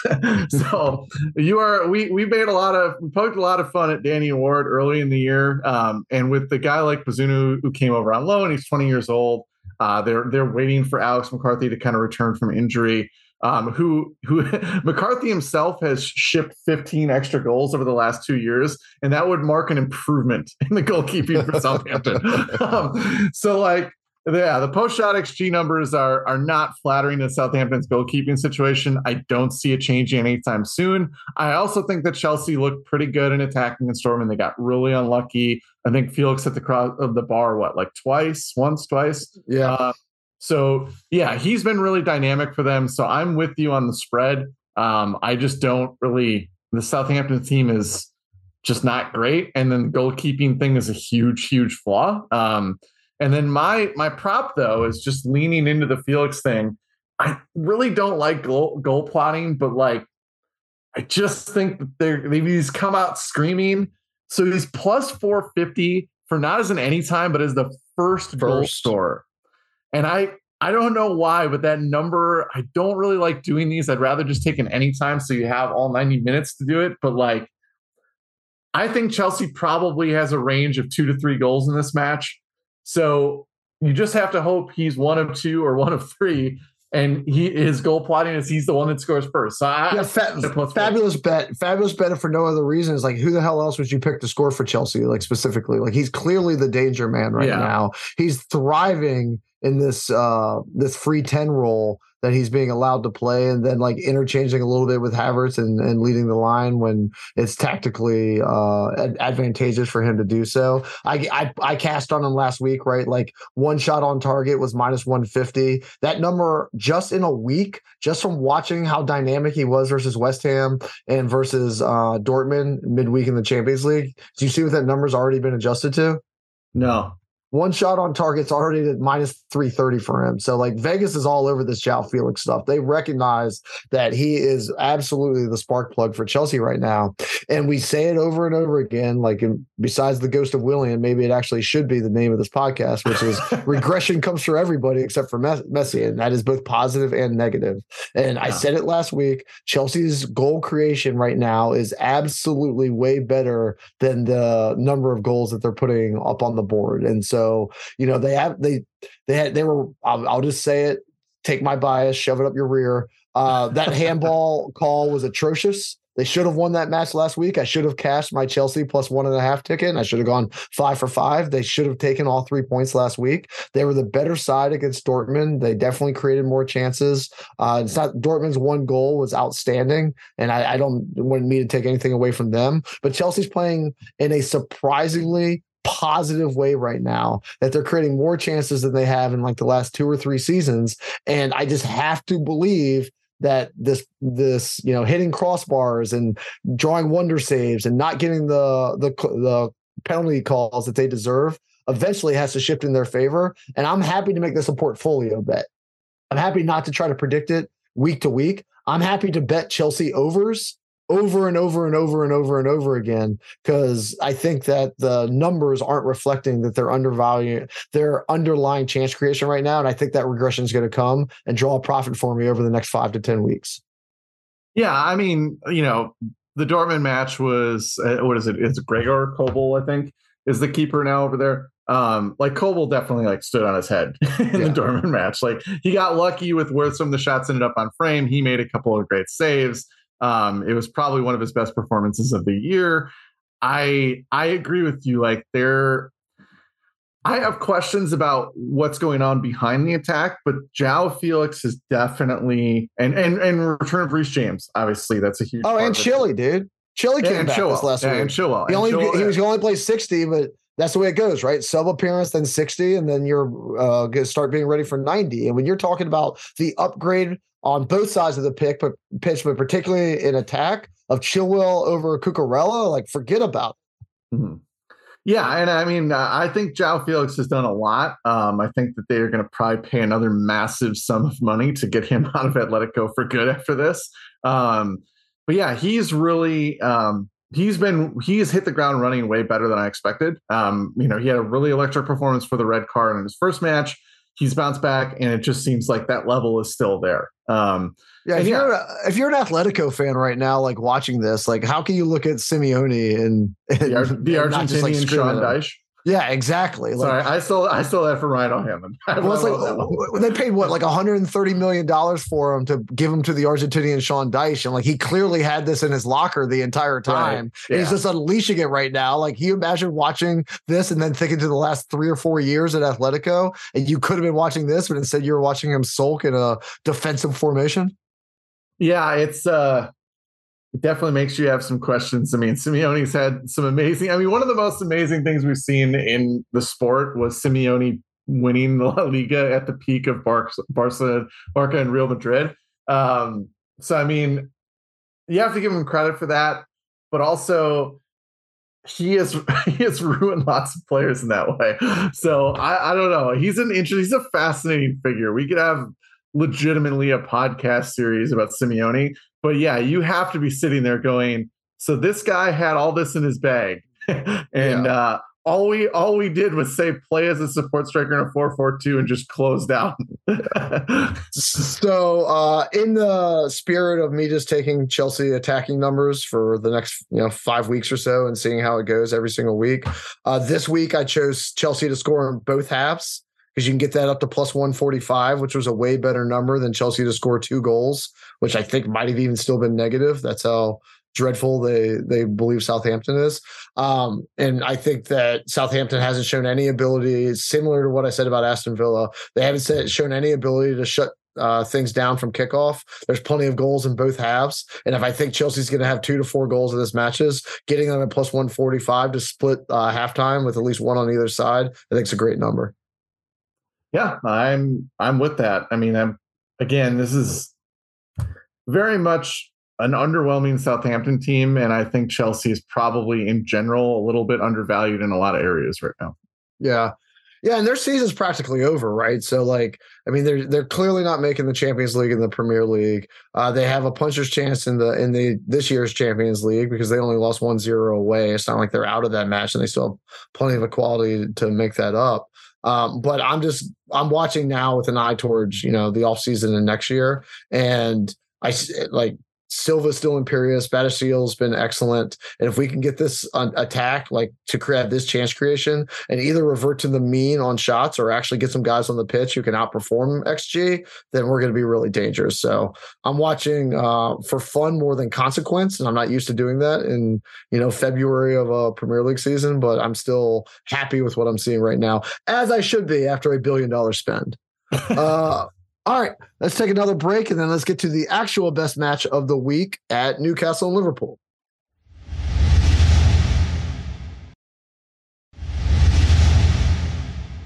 So you are we we made a lot of we poked a lot of fun at Danny Ward early in the year, um, and with the guy like Bazunu who came over on loan, he's twenty years old. Uh, they're they're waiting for Alex McCarthy to kind of return from injury. um, who who McCarthy himself has shipped fifteen extra goals over the last two years, and that would mark an improvement in the goalkeeping for Southampton. um, so, like, yeah, the post-shot X G numbers are are not flattering to Southampton's goalkeeping situation. I don't see it changing anytime soon. I also think that Chelsea looked pretty good in attacking and storming. They got really unlucky. I think Felix hit the cross of the bar, what, like twice, once, twice? Yeah. Uh, so, yeah, he's been really dynamic for them. So I'm with you on the spread. Um, I just don't really – the Southampton team is just not great. And then the goalkeeping thing is a huge, huge flaw. Um And then my my prop, though, is just leaning into the Felix thing. I really don't like goal, goal plotting, but, like, I just think that they're, he's come out screaming. So he's plus four fifty for not as an anytime, but as the first, first. goal scorer. And I, I don't know why, but that number, I don't really like doing these. I'd rather just take an anytime so you have all ninety minutes to do it. But, like, I think Chelsea probably has a range of two to three goals in this match. So you just have to hope he's one of two or one of three, and he his goal plotting is he's the one that scores first. So I, yeah, fa- fabulous four. bet, fabulous bet. For no other reason, is like, who the hell else would you pick to score for Chelsea? Like, specifically, like, he's clearly the danger man right yeah. now. He's thriving in this uh, this free ten role that he's being allowed to play, and then, like, interchanging a little bit with Havertz and, and leading the line when it's tactically uh, advantageous for him to do so. I, I I cast on him last week, right? Like, one shot on target was minus one fifty. That number, just in a week, just from watching how dynamic he was versus West Ham and versus uh, Dortmund midweek in the Champions League. Do you see what that number's already been adjusted to? No. One shot on target's already at minus three thirty for him. So, like, Vegas is all over this Joao Felix stuff. They recognize that he is absolutely the spark plug for Chelsea right now. And we say it over and over again, like, in, besides the ghost of Willian, maybe it actually should be the name of this podcast, which is regression comes for everybody except for Messi. And that is both positive and negative. And yeah. I said it last week, Chelsea's goal creation right now is absolutely way better than the number of goals that they're putting up on the board. And so, So, you know, they have they they had they were I'll, I'll just say it, take my bias, shove it up your rear. Uh, that handball call was atrocious. They should have won that match last week. I should have cashed my Chelsea plus one and a half ticket, and I should have gone five for five. They should have taken all three points last week. They were the better side against Dortmund. They definitely created more chances. Uh, it's not Dortmund's one goal was outstanding, and I, I don't want me to take anything away from them. But Chelsea's playing in a surprisingly positive way right now, that they're creating more chances than they have in, like, the last two or three seasons. And I just have to believe that this, this, you know, hitting crossbars and drawing wonder saves and not getting the, the, the penalty calls that they deserve eventually has to shift in their favor. And I'm happy to make this a portfolio bet. I'm happy not to try to predict it week to week. I'm happy to bet Chelsea overs over and over and over and over and over again, because I think that the numbers aren't reflecting that they're undervaluing their underlying chance creation right now. And I think that regression is going to come and draw a profit for me over the next five to ten weeks. Yeah. I mean, you know, the Dortmund match was, uh, what is it? It's Gregor Kobel, I think, is the keeper now over there. Um, like, Kobel definitely, like, stood on his head in yeah. the Dortmund match. Like, he got lucky with where some of the shots ended up on frame. He made a couple of great saves. Um, it was probably one of his best performances of the year. I I agree with you. Like, there, I have questions about what's going on behind the attack, but Joao Felix is definitely and and and return of Reece James. Obviously, that's a huge. Oh, and Chilwell, dude, Chilwell came yeah, back Chilwell. this last yeah, week. And Chilwell, he only Chilwell, he was yeah. only played sixty, but that's the way it goes, right? Sub appearance, then sixty, and then you're uh, gonna start being ready for ninety. And when you're talking about the upgrade on both sides of the pick, but pitch, but particularly in attack, of Chilwell over Cucurella, like, forget about it. Mm-hmm. Yeah, and I mean, uh, I think Joao Felix has done a lot. Um, I think that they are going to probably pay another massive sum of money to get him out of Atletico for good after this. Um, but yeah, he's really um, he's been he's hit the ground running way better than I expected. Um, you know, he had a really electric performance for the red card in his first match. He's bounced back, and it just seems like that level is still there. Um, yeah, if yeah. you're a, if you're an Atletico fan right now, like, watching this, like, how can you look at Simeone and, and the, Ar- the and Argentinian just, like, Sean Dyche? Yeah, exactly. Like, Sorry, I stole I stole that for Ryan on him. Well, it's like they paid what, like one hundred thirty million dollars for him to give him to the Argentinian Sean Dyche, and like he clearly had this in his locker the entire time. Right. Yeah. He's just unleashing it right now. Like, you imagine watching this and then thinking to the last three or four years at Atletico, and you could have been watching this, but instead you were watching him sulk in a defensive formation. Yeah, it's uh, it definitely makes you have some questions. I mean, Simeone's had some amazing, I mean, one of the most amazing things we've seen in the sport was Simeone winning the La Liga at the peak of Bar- Barca, Barca and Real Madrid. Um, so, I mean, you have to give him credit for that, but also he has, he has ruined lots of players in that way. So I, I don't know. He's an interesting, he's a fascinating figure. We could have legitimately a podcast series about Simeone. But yeah, you have to be sitting there going, so this guy had all this in his bag. and yeah. uh, all we all we did was say play as a support striker in a four four two and just close down. so uh, in the spirit of me just taking Chelsea attacking numbers for the next you know five weeks or so and seeing how it goes every single week, uh, this week I chose Chelsea to score in both halves, because you can get that up to plus one forty-five, which was a way better number than Chelsea to score two goals, which I think might have even still been negative. That's how dreadful they they believe Southampton is. Um, and I think that Southampton hasn't shown any ability, similar to what I said about Aston Villa, they haven't said, shown any ability to shut uh, things down from kickoff. There's plenty of goals in both halves. And if I think Chelsea's going to have two to four goals in this matches, getting them at plus one forty-five to split uh, halftime with at least one on either side, I think it's a great number. Yeah, I'm I'm with that. I mean, I'm again, this is very much an underwhelming Southampton team, and I think Chelsea is probably in general a little bit undervalued in a lot of areas right now. Yeah. Yeah, and their season's practically over, right? So, like, I mean, they're they're clearly not making the Champions League and the Premier League. Uh, they have a puncher's chance in the in the this year's Champions League because they only lost one zero away. It's not like they're out of that match, and they still have plenty of equality to make that up. Um, but I'm just I'm watching now with an eye towards, you know, the offseason and next year. And I like Silva's still imperious. Bataseal's been excellent. And if we can get this uh, attack, like to create this chance creation and either revert to the mean on shots or actually get some guys on the pitch who can outperform X G, then we're going to be really dangerous. So I'm watching uh, for fun more than consequence. And I'm not used to doing that in, you know, February of a Premier League season, but I'm still happy with what I'm seeing right now, as I should be after a billion dollar spend. Uh, All right, let's take another break, and then let's get to the actual best match of the week at Newcastle and Liverpool.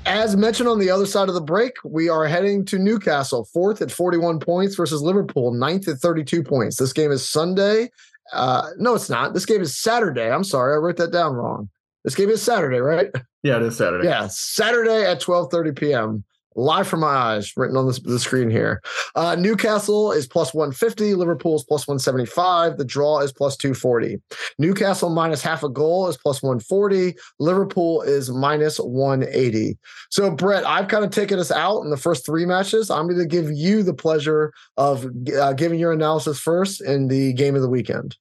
As mentioned on the other side of the break, we are heading to Newcastle, fourth at forty-one points versus Liverpool, ninth at thirty-two points. This game is Sunday. Uh, no, it's not. This game is Saturday. I'm sorry, I wrote that down wrong. This game is Saturday, right? Yeah, it is Saturday. Yeah, Saturday at twelve thirty p.m., live from my eyes, written on this, the screen here. Uh, Newcastle is plus one fifty. Liverpool is plus one seventy-five. The draw is plus two forty. Newcastle minus half a goal is plus one forty. Liverpool is minus one eighty. So, Brett, I've kind of taken us out in the first three matches. I'm going to give you the pleasure of uh, giving your analysis first in the game of the weekend.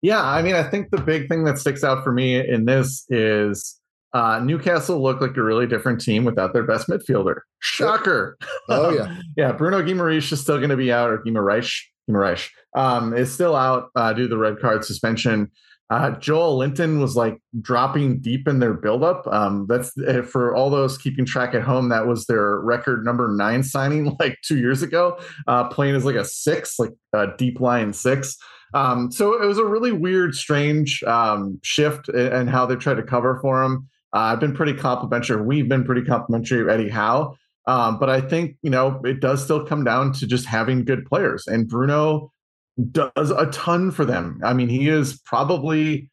Yeah, I mean, I think the big thing that sticks out for me in this is Uh, Newcastle looked like a really different team without their best midfielder. Shocker. Oh, yeah. yeah, Bruno Guimarães is still going to be out, or Guimarães, Guimarães um, is still out uh, due to the red card suspension. Uh, Joel Linton was like dropping deep in their buildup. Um, that's for all those keeping track at home. That was their record number nine signing like two years ago, uh, playing as like a six, like a deep line six. Um, so it was a really weird, strange um, shift in, in how they tried to cover for him. Uh, I've been pretty complimentary. We've been pretty complimentary of Eddie Howe. Um, but I think, you know, it does still come down to just having good players. And Bruno does a ton for them. I mean, he is probably,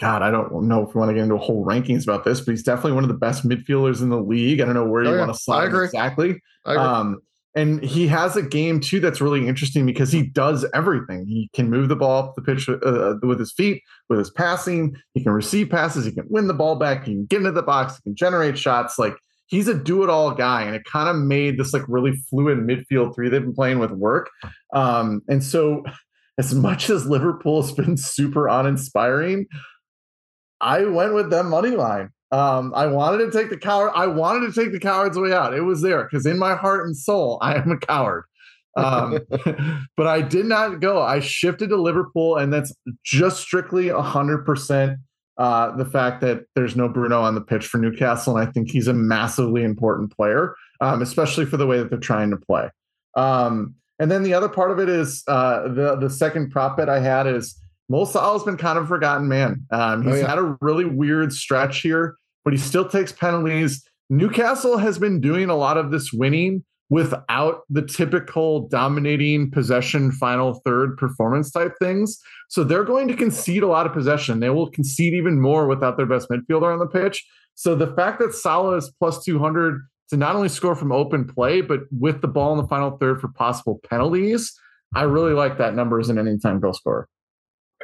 God, I don't know if we want to get into a whole rankings about this, but he's definitely one of the best midfielders in the league. I don't know where oh, you yeah. want to slide him exactly. I agree. Um, and he has a game, too, that's really interesting because he does everything. He can move the ball up the pitch uh, with his feet, with his passing. He can receive passes. He can win the ball back. He can get into the box. He can generate shots. Like, he's a do-it-all guy, and it kind of made this, like, really fluid midfield three they've been playing with work. Um, and so as much as Liverpool has been super uninspiring, I went with them money line. Um, I wanted to take the coward. I wanted to take the coward's way out. It was there because in my heart and soul, I am a coward. Um, but I did not go. I shifted to Liverpool, and that's just strictly a hundred percent. Uh, the fact that there's no Bruno on the pitch for Newcastle. And I think he's a massively important player, um, especially for the way that they're trying to play. Um, and then the other part of it is uh, the, the second prop that I had is Mo Salah's been kind of a forgotten man. Um, he's oh, yeah. had a really weird stretch here, but he still takes penalties. Newcastle has been doing a lot of this winning without the typical dominating possession final third performance type things. So they're going to concede a lot of possession. They will concede even more without their best midfielder on the pitch. So the fact that Salah is plus two hundred to not only score from open play, but with the ball in the final third for possible penalties, I really like that number as an anytime goal scorer.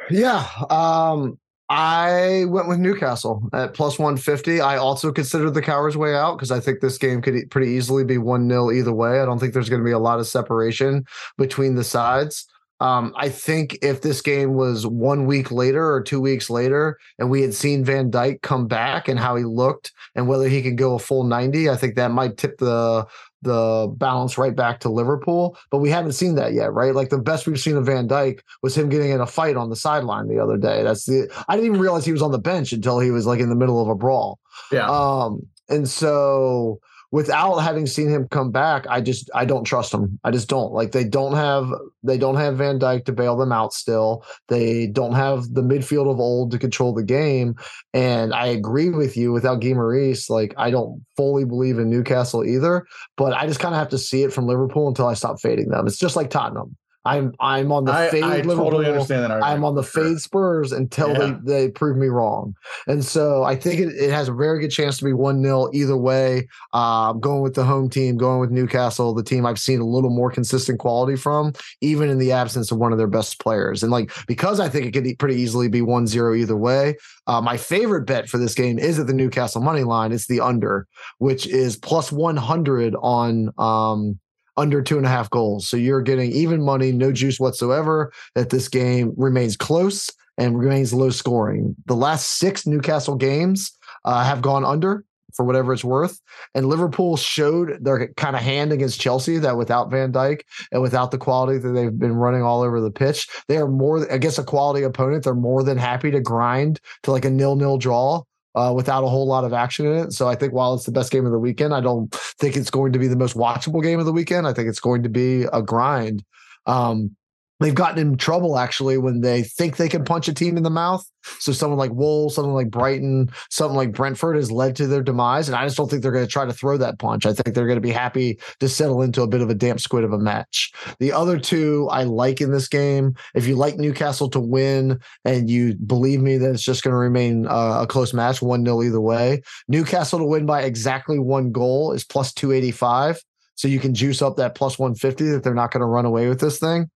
Yeah. Um, I went with Newcastle at plus one fifty. I also considered the coward's way out because I think this game could pretty easily be one nil either way. I don't think there's going to be a lot of separation between the sides. Um, I think if this game was one week later or two weeks later and we had seen Van Dijk come back and how he looked and whether he can go a full ninety, I think that might tip the the balance right back to Liverpool. But we haven't seen that yet, right? Like the best we've seen of Van Dijk was him getting in a fight on the sideline the other day. That's the I didn't even realize he was on the bench until he was like in the middle of a brawl. Yeah. Um, and so... without having seen him come back, I just I don't trust him. I just don't. Like they don't have they don't have Van Dijk to bail them out still. They don't have the midfield of old to control the game. And I agree with you, without Guimarães, like I don't fully believe in Newcastle either, but I just kind of have to see it from Liverpool until I stop fading them. It's just like Tottenham. I'm I'm on the I, fade I Liverpool. Totally understand that argument. I'm on the fade Spurs until yeah. they, they prove me wrong. And so I think it, it has a very good chance to be one nil either way. Uh, going with the home team, going with Newcastle, the team I've seen a little more consistent quality from, even in the absence of one of their best players. And like because I think it could pretty easily be one nil either way, uh, my favorite bet for this game is at the Newcastle money line. It's the under, which is plus one hundred on um under two and a half goals. So you're getting even money, no juice whatsoever, that this game remains close and remains low scoring. The last six Newcastle games uh, have gone under for whatever it's worth. And Liverpool showed their kind of hand against Chelsea that without Van Dijk and without the quality that they've been running all over the pitch, they are more against a quality opponent. They're more than happy to grind to like a nil nil draw. Uh, without a whole lot of action in it. So I think while it's the best game of the weekend, I don't think it's going to be the most watchable game of the weekend. I think it's going to be a grind. Um, they've gotten in trouble, actually, when they think they can punch a team in the mouth. So someone like Wolves, someone like Brighton, something like Brentford has led to their demise. And I just don't think they're going to try to throw that punch. I think they're going to be happy to settle into a bit of a damp squid of a match. The other two I like in this game. If you like Newcastle to win and you believe me that it's just going to remain uh, a close match, one nil either way, Newcastle to win by exactly one goal is plus two eighty-five. So you can juice up that plus one fifty that they're not going to run away with this thing.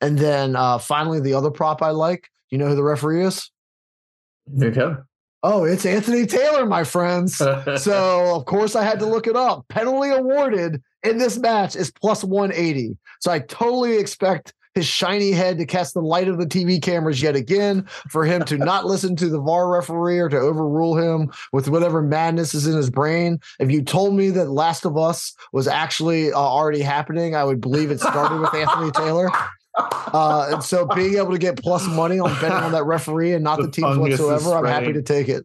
And then uh, finally, the other prop I like, you know who the referee is? Okay. Oh, it's Anthony Taylor, my friends. So, of course, I had to look it up. Penalty awarded in this match is plus one eighty. So I totally expect his shiny head to catch the light of the T V cameras yet again, for him to not listen to the V A R referee or to overrule him with whatever madness is in his brain. If you told me that Last of Us was actually uh, already happening, I would believe it started with Anthony Taylor. Uh, and so being able to get plus money on betting on that referee and not the, the teams whatsoever, I'm happy to take it.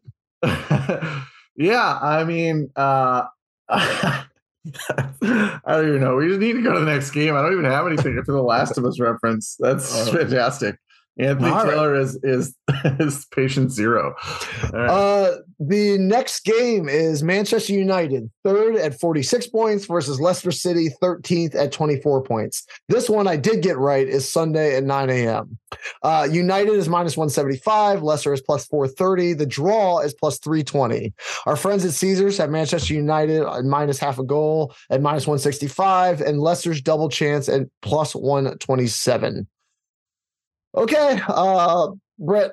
Yeah, I mean... Uh... I don't even know. We just need to go to the next game. I don't even have anything for the Last of Us reference. That's fantastic. Anthony All Taylor right. is is is patient zero. Right. Uh, the next game is Manchester United, third at forty-six points versus Leicester City, thirteenth at twenty-four points. This one I did get right is Sunday at nine a.m. Uh, United is minus one seventy-five. Leicester is plus four thirty. The draw is plus three twenty. Our friends at Caesars have Manchester United at minus half a goal at minus one sixty-five and Leicester's double chance at plus one twenty-seven. Okay, uh, Brett,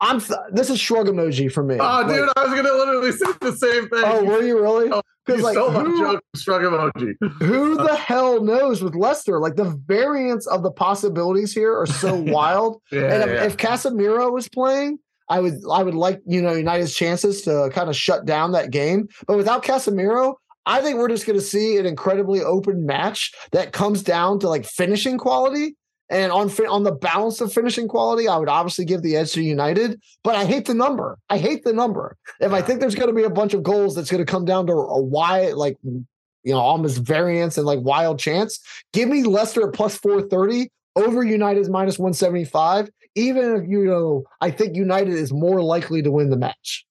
I'm th- this is shrug emoji for me. Oh, dude, like, I was gonna literally say the same thing. Oh, were you really? Because oh, like, so who, joke, shrug emoji. Who the hell knows with Leicester? Like the variance of the possibilities here are so wild. Yeah, and if, yeah. if Casemiro was playing, I would I would like, you know, United's chances to kind of shut down that game. But without Casemiro, I think we're just going to see an incredibly open match that comes down to like finishing quality. And on on the balance of finishing quality, I would obviously give the edge to United, but I hate the number. I hate the number. If I think there's going to be a bunch of goals that's going to come down to a wide, like, you know, almost variance and like wild chance, give me Leicester at plus four thirty over United's minus one seventy-five, even if, you know, I think United is more likely to win the match.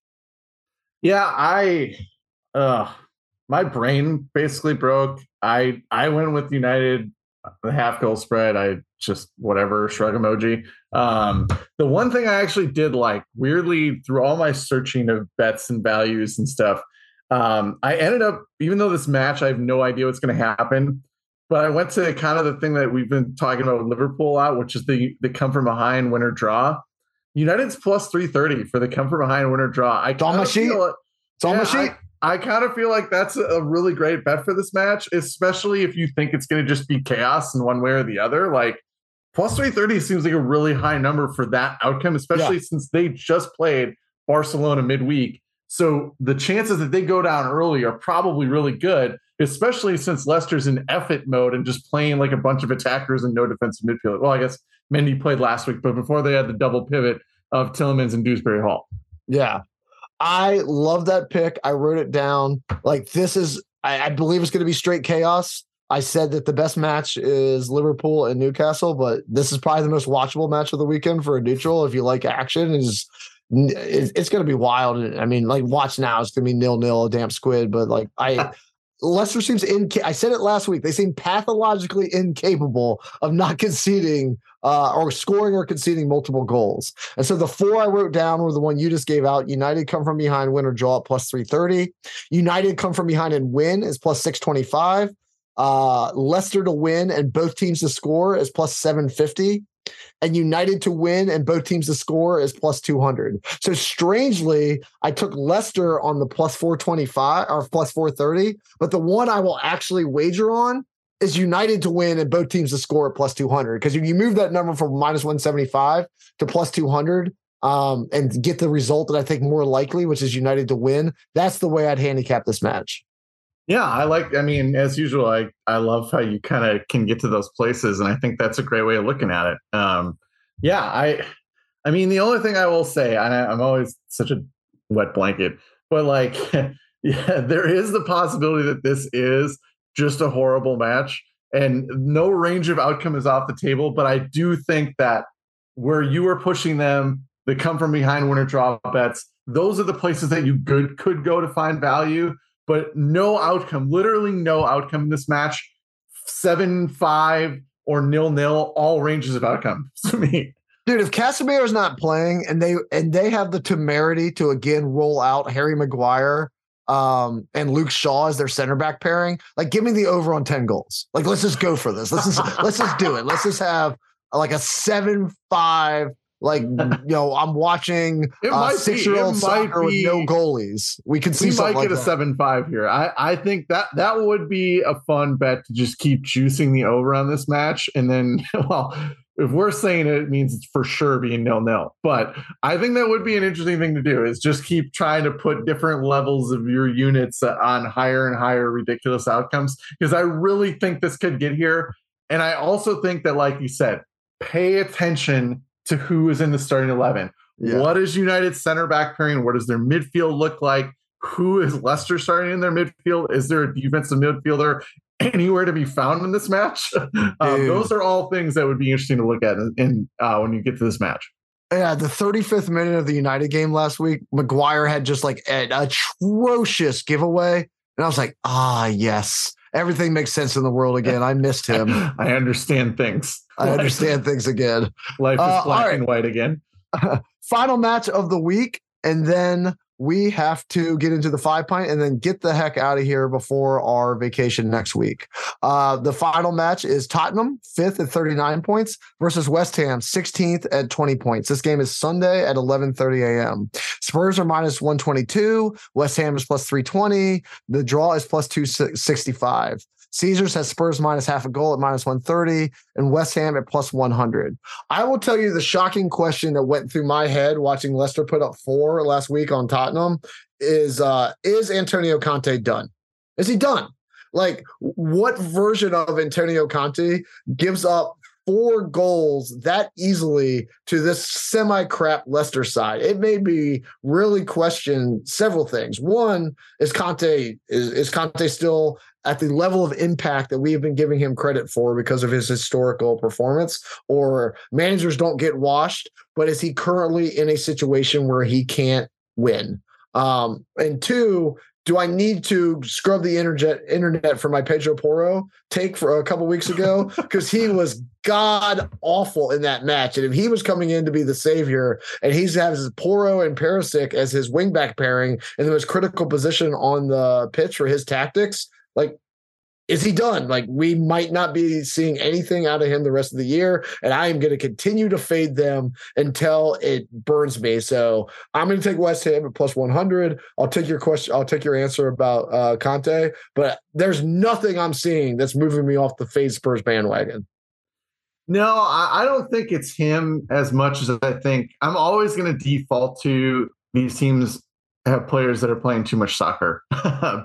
Yeah, I, uh, my brain basically broke. I, I went with United, the half goal spread. I just whatever, shrug emoji. Um, the one thing I actually did like, weirdly, through all my searching of bets and values and stuff, um, I ended up, even though this match, I have no idea what's going to happen, but I went to kind of the thing that we've been talking about with Liverpool a lot, which is the, the come from behind winner draw. United's plus three thirty for the come from behind winner draw. I it's on my sheet. It, it's on yeah, my sheet. I, I kind of feel like that's a really great bet for this match, especially if you think it's going to just be chaos in one way or the other. Like, plus three thirty seems like a really high number for that outcome, especially yeah. since they just played Barcelona midweek. So the chances that they go down early are probably really good, especially since Leicester's in effort mode and just playing like a bunch of attackers and no defensive midfielder. Well, I guess Mendy played last week, but before they had the double pivot of Tielemans and Dewsbury Hall. Yeah. I love that pick. I wrote it down. Like, this is, I, I believe it's going to be straight chaos. I said that the best match is Liverpool and Newcastle, but this is probably the most watchable match of the weekend for a neutral. If you like action, is it's, it's going to be wild. I mean, like, watch now. It's going to be nil nil, a damn squid. But like, I Leicester seems in. I said it last week. They seem pathologically incapable of not conceding. Uh, or scoring or conceding multiple goals. And so the four I wrote down were the one you just gave out. United come from behind, win or draw at plus three thirty. United come from behind and win is plus six twenty-five. Uh, Leicester to win and both teams to score is plus seven fifty. And United to win and both teams to score is plus two hundred. So strangely, I took Leicester on the plus four twenty-five or plus four thirty, but the one I will actually wager on is United to win and both teams to score at plus two hundred. Because if you move that number from minus one seventy-five to plus two hundred um, and get the result that I think more likely, which is United to win, that's the way I'd handicap this match. Yeah, I like, I mean, as usual, I, I love how you kind of can get to those places. And I think that's a great way of looking at it. Um, yeah, I I mean, the only thing I will say, and I, I'm always such a wet blanket, but like, yeah, there is the possibility that this is just a horrible match and no range of outcome is off the table. But I do think that where you were pushing them, the come from behind winner draw bets, those are the places that you could, could go to find value, but no outcome, literally no outcome in this match, seven, five or nil, nil, all ranges of outcome to me. Dude, if Casemiro's not playing and they, and they have the temerity to again, roll out Harry Maguire Um, and Luke Shaw as their center back pairing, like, give me the over on ten goals. Like, let's just go for this. Let's just, let's just do it. Let's just have like a seven, five, like, you know, I'm watching uh, six year old soccer with no goalies. We can see something like that. We might get a seven, five here. I, I think that that would be a fun bet to just keep juicing the over on this match. And then, well, if we're saying it, it means it's for sure being nil nil. But I think that would be an interesting thing to do, is just keep trying to put different levels of your units on higher and higher ridiculous outcomes, because I really think this could get here. And I also think that, like you said, pay attention to who is in the starting eleven. Yeah. What is United's center back pairing? What does their midfield look like? Who is Leicester starting in their midfield? Is there a defensive midfielder anywhere to be found in this match? Um, those are all things that would be interesting to look at in, in uh, when you get to this match. Yeah, the thirty-fifth minute of the United game last week, Maguire had just like an atrocious giveaway. And I was like, ah, yes, everything makes sense in the world again. I missed him. I understand things. I understand things again. Life is uh, black right. and white again. Uh, final match of the week. And then we have to get into the five pint and then get the heck out of here before our vacation next week. Uh, the final match is Tottenham, fifth at thirty-nine points, versus West Ham, sixteenth at twenty points. This game is Sunday at eleven thirty a.m. Spurs are minus one twenty-two. West Ham is plus three twenty. The draw is plus two sixty-five. Caesars has Spurs minus half a goal at minus one thirty and West Ham at plus one hundred. I will tell you the shocking question that went through my head watching Leicester put up four last week on Tottenham is, uh, is Antonio Conte done? Is he done? Like, what version of Antonio Conte gives up four goals that easily to this semi-crap Leicester side? It made me really question several things. One, is Conte is, is Conte still at the level of impact that we have been giving him credit for because of his historical performance? Or managers don't get washed, but is he currently in a situation where he can't win? Um, and two, do I need to scrub the internet, internet for my Pedro Porro take for a couple weeks ago? Because he was god awful in that match. And if he was coming in to be the savior and he has Porro and Perisic as his wingback pairing in the most critical position on the pitch for his tactics, like, is he done? Like, we might not be seeing anything out of him the rest of the year, and I am going to continue to fade them until it burns me. So I'm going to take West Ham at plus one hundred. I'll take your question. I'll take your answer about uh, Conte, but there's nothing I'm seeing that's moving me off the fade Spurs bandwagon. No, I, I don't think it's him as much as I think I'm always going to default to these teams have players that are playing too much soccer,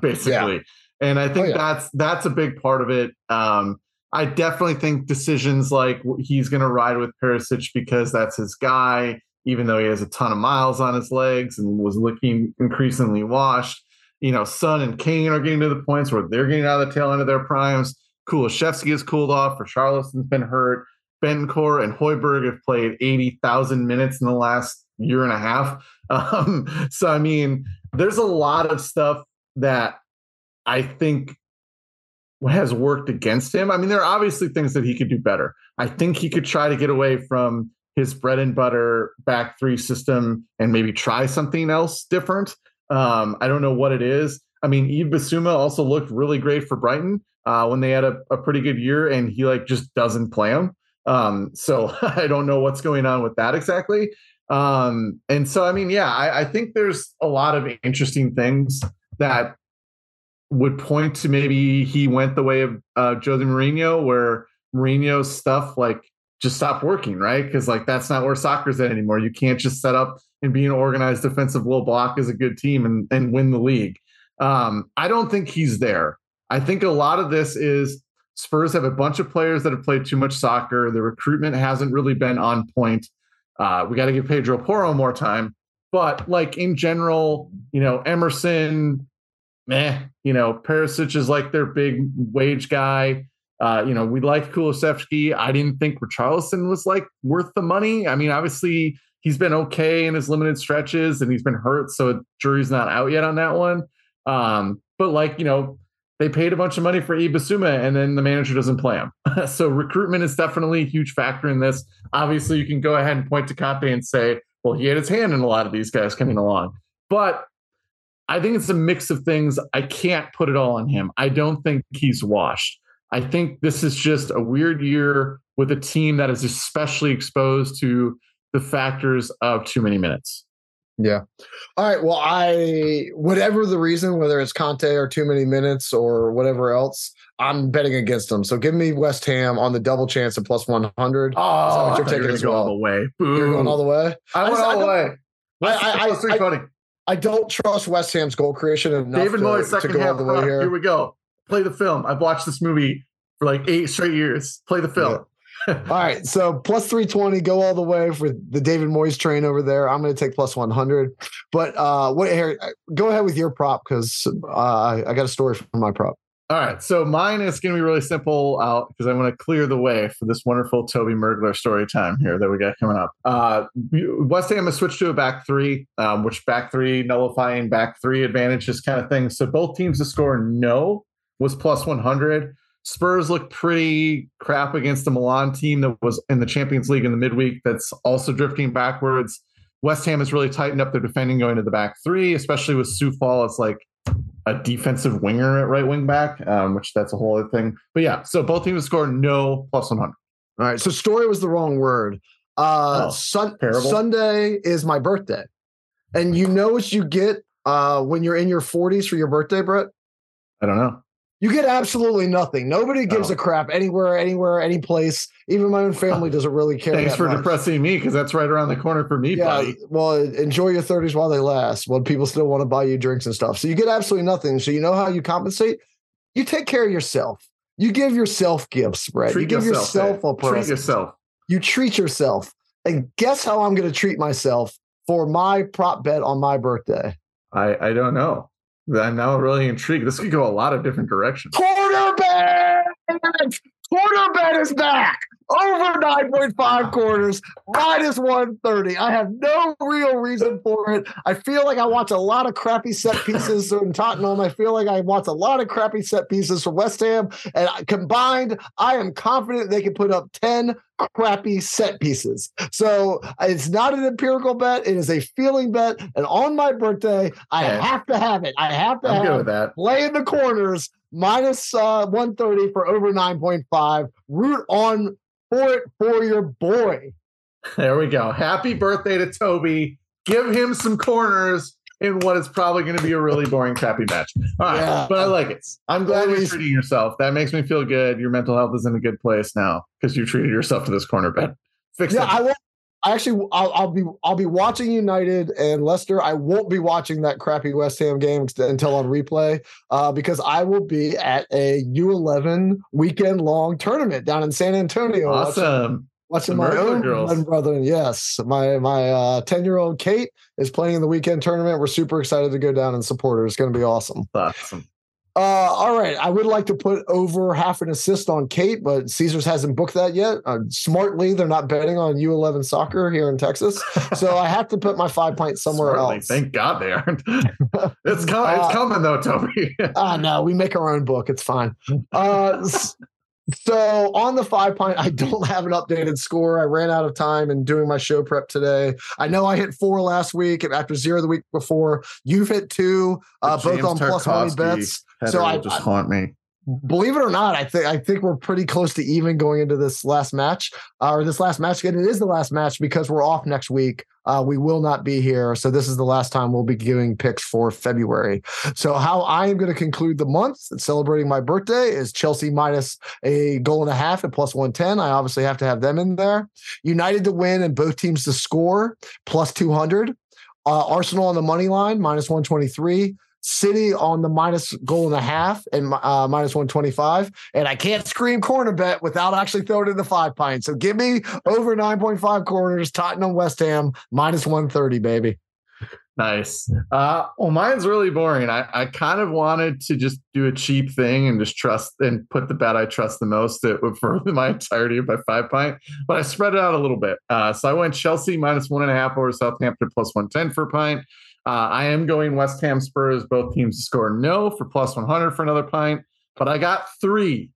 basically. Yeah. And I think oh, yeah. that's that's a big part of it. Um, I definitely think decisions like he's going to ride with Perisic because that's his guy, even though he has a ton of miles on his legs and was looking increasingly washed. You know, Son and Kane are getting to the points where they're getting out of the tail end of their primes. Kulishevsky has cooled off, Richarlison's been hurt. Bencore and Højbjerg have played eighty thousand minutes in the last year and a half. Um, so, I mean, there's a lot of stuff that I think has worked against him. I mean, there are obviously things that he could do better. I think he could try to get away from his bread and butter back three system and maybe try something else different. Um, I don't know what it is. I mean, Eve Bissouma also looked really great for Brighton uh, when they had a, a pretty good year, and he like just doesn't play him. Um, so I don't know what's going on with that exactly. Um, and so, I mean, yeah, I, I think there's a lot of interesting things that would point to maybe he went the way of uh, Jose Mourinho, where Mourinho's stuff like just stopped working, right? Because like that's not where soccer's at anymore. You can't just set up and be an organized defensive low block as a good team and, and win the league. Um, I don't think he's there. I think a lot of this is Spurs have a bunch of players that have played too much soccer. The recruitment hasn't really been on point. Uh, we got to give Pedro Porro more time. But like in general, you know, Emerson, meh, you know, Perisic is like their big wage guy. Uh, you know, we like Kulusevski. I didn't think Richarlison was like worth the money. I mean, obviously he's been okay in his limited stretches and he's been hurt. So jury's not out yet on that one. Um, but like, you know, they paid a bunch of money for Ibasuma and then the manager doesn't play him. So recruitment is definitely a huge factor in this. Obviously you can go ahead and point to Conte and say, well, he had his hand in a lot of these guys coming along, but I think it's a mix of things. I can't put it all on him. I don't think he's washed. I think this is just a weird year with a team that is especially exposed to the factors of too many minutes. Yeah. All right. Well, I, whatever the reason, whether it's Conte or too many minutes or whatever else, I'm betting against them. So give me West Ham on the double chance at plus one hundred. Oh, what you're taking as well. All the way. Boom. You're going all the way. I went all the way. That's pretty funny. I don't trust West Ham's goal creation enough. David Moyes, second to go half. The way here. Here we go. Play the film. I've watched this movie for like eight straight years. Play the film. Yeah. All right, so plus three twenty, go all the way for the David Moyes train over there. I'm going to take plus one hundred. But uh, what, Harry, go ahead with your prop because uh, I, I got a story from my prop. All right, so mine is going to be really simple out because I want to clear the way for this wonderful Toby Mergler story time here that we got coming up. Uh, West Ham has switched to a back three, um, which back three nullifying back three advantages kind of thing. So both teams to score no was plus one hundred. Spurs looked pretty crap against the Milan team that was in the Champions League in the midweek that's also drifting backwards. West Ham has really tightened up their defending going to the back three, especially with Soufal as like a defensive winger at right wing back, um, which that's a whole other thing. But yeah, so both teams scored no plus one hundred. All right, so story was the wrong word. Uh, oh, sun- Sunday is my birthday. And you know what you get uh, when you're in your forties for your birthday, Brett? I don't know. You get absolutely nothing. Nobody gives oh. a crap anywhere, anywhere, any place. Even my own family doesn't really care. Thanks for much. depressing me, because that's right around the corner for me. Yeah, buddy. Well, enjoy your thirties while they last, when people still want to buy you drinks and stuff. So you get absolutely nothing. So you know how you compensate? You take care of yourself. You give yourself gifts, Brett. Treat you give yourself, yourself a present. Treat yourself. You treat yourself. And guess how I'm going to treat myself for my prop bet on my birthday? I, I don't know. I'm now really intrigued. This could go a lot of different directions. Quarterback! Quarterback is back! Over nine point five quarters, minus one thirty. I have no real reason for it. I feel like I watch a lot of crappy set pieces in Tottenham. I feel like I watch a lot of crappy set pieces for West Ham. And combined, I am confident they can put up ten crappy set pieces. So it's not an empirical bet. It is a feeling bet. And on my birthday, I okay. have to have it. I have to I'm have good with that. Play in the corners, minus uh, one thirty for over nine point five. Root on for it for your boy. There we go. Happy birthday to Toby. Give him some corners in what is probably going to be a really boring, crappy match. All right, yeah. But I like it. I'm glad Always. You're treating yourself. That makes me feel good. Your mental health is in a good place now because you treated yourself to this corner bet. Fix yeah, it. I will. I actually, I'll, I'll be, I'll be watching United and Leicester. I won't be watching that crappy West Ham game until on replay, uh, because I will be at a U eleven weekend long tournament down in San Antonio. Awesome. Watching, watching my own girls. brother. Yes, my my uh, ten year old Kate is playing in the weekend tournament. We're super excited to go down and support her. It's going to be awesome. Awesome. Uh, all right. I would like to put over half an assist on Kate, but Caesars hasn't booked that yet. Uh, smartly, they're not betting on U eleven soccer here in Texas. So I have to put my five pint somewhere smartly. else. Thank God they aren't. It's, com- uh, it's coming, though, Toby. Ah, uh, no, we make our own book. It's fine. Uh, so on the five pint, I don't have an updated score. I ran out of time in doing my show prep today. I know I hit four last week and after zero the week before. You've hit two, uh, both on Tarkovsky. Plus money bets. Heather so I just haunt me. Believe it or not, I think I think we're pretty close to even going into this last match uh, or this last match. And it is the last match because we're off next week. Uh, we will not be here. So this is the last time we'll be giving picks for February. So how I am going to conclude the month and celebrating my birthday is Chelsea minus a goal and a half at plus one ten. I obviously have to have them in there. United to win and both teams to score plus two hundred. Uh, Arsenal on the money line minus one twenty-three. City on the minus goal and a half and uh, minus one twenty-five. And I can't scream corner bet without actually throwing in the five pint. So give me over nine point five corners, Tottenham, West Ham, minus one thirty, baby. Nice. Uh, well, mine's really boring. I, I kind of wanted to just do a cheap thing and just trust and put the bet I trust the most for my entirety of my five pint, but I spread it out a little bit. Uh, so I went Chelsea minus one and a half over Southampton plus one ten for a pint. Uh, I am going West Ham Spurs, both teams to score no for plus one hundred for another pint. But I got three,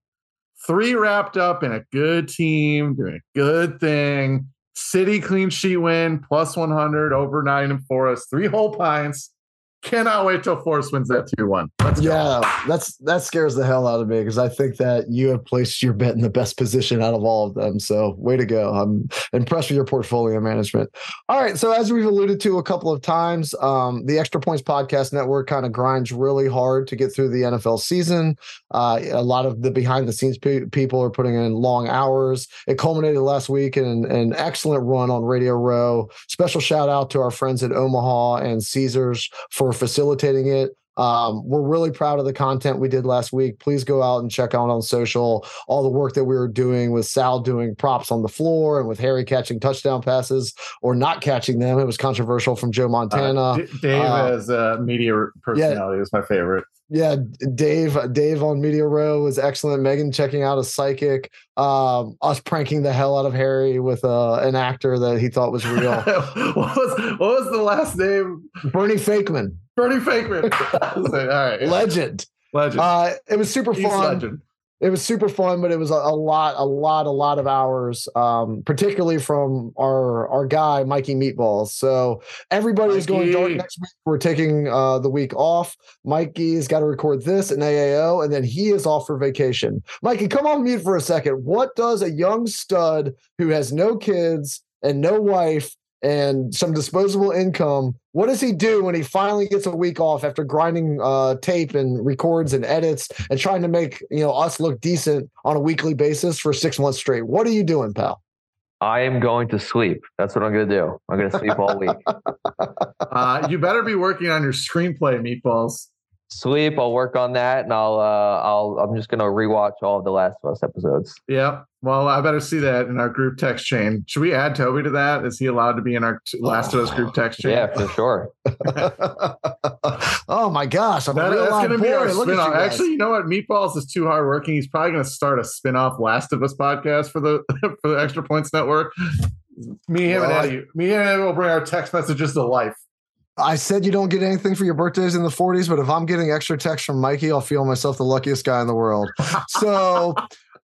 three wrapped up in a good team, doing a good thing. City clean sheet win, plus one hundred over nine and Forest, three whole pints. Cannot wait till Forest wins that two one. Let's go. Yeah, that's that scares the hell out of me because I think that you have placed your bet in the best position out of all of them. So way to go. I'm impressed with your portfolio management. All right. So as we've alluded to a couple of times, um, the Extra Points Podcast Network kind of grinds really hard to get through the N F L season. Uh, a lot of the behind the scenes pe- people are putting in long hours. It culminated last week in an excellent run on Radio Row. Special shout out to our friends at Omaha and Caesars for facilitating it. Um, we're really proud of the content we did last week. Please go out and check out on social all the work that we were doing with Sal doing props on the floor and with Harry catching touchdown passes or not catching them. It was controversial from Joe Montana. Uh, D- Dave uh, as a media personality yeah, is my favorite. Yeah, Dave Dave on Media Row was excellent. Megan checking out a psychic. Um, us pranking the hell out of Harry with uh, an actor that he thought was real. what, was, what was the last name? Bernie Fakeman. Bernie Fakeman. Like, all right, yeah. Legend. Legend. Uh, it was super He's fun. Legend. It was super fun, but it was a, a lot, a lot, a lot of hours, um, particularly from our our guy, Mikey Meatballs. So everybody Mikey. is going dark next week. We're taking uh, the week off. Mikey's got to record this in A A O, and then he is off for vacation. Mikey, come on mute for a second. What does a young stud who has no kids and no wife and some disposable income. What does he do when he finally gets a week off after grinding uh, tape and records and edits and trying to make, you know, us look decent on a weekly basis for six months straight? What are you doing, pal? I am going to sleep. That's what I'm going to do. I'm going to sleep all week. Uh, you better be working on your screenplay, Meatballs. Sleep. I'll work on that, and I'll. Uh, I'll. I'm just going to rewatch all of the Last of Us episodes. Yeah. Well, I better see that in our group text chain. Should we add Toby to that? Is he allowed to be in our t- Last of Us group text chain? Yeah, for sure. Oh my gosh, I'm that, that's going to be our spinoff. Actually, you know what? Meatballs is too hardworking. He's probably going to start a spinoff Last of Us podcast for the for the Extra Points Network. Me, him, well, and I, Eddie. Me and Eddie will bring our text messages to life. I said you don't get anything for your birthdays in the forties, but if I'm getting extra text from Mikey, I'll feel myself the luckiest guy in the world. So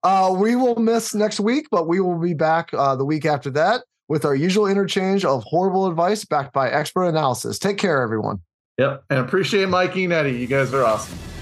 uh, we will miss next week, but we will be back uh, the week after that with our usual interchange of horrible advice backed by expert analysis. Take care, everyone. Yep. And appreciate Mikey and Eddie. You guys are awesome.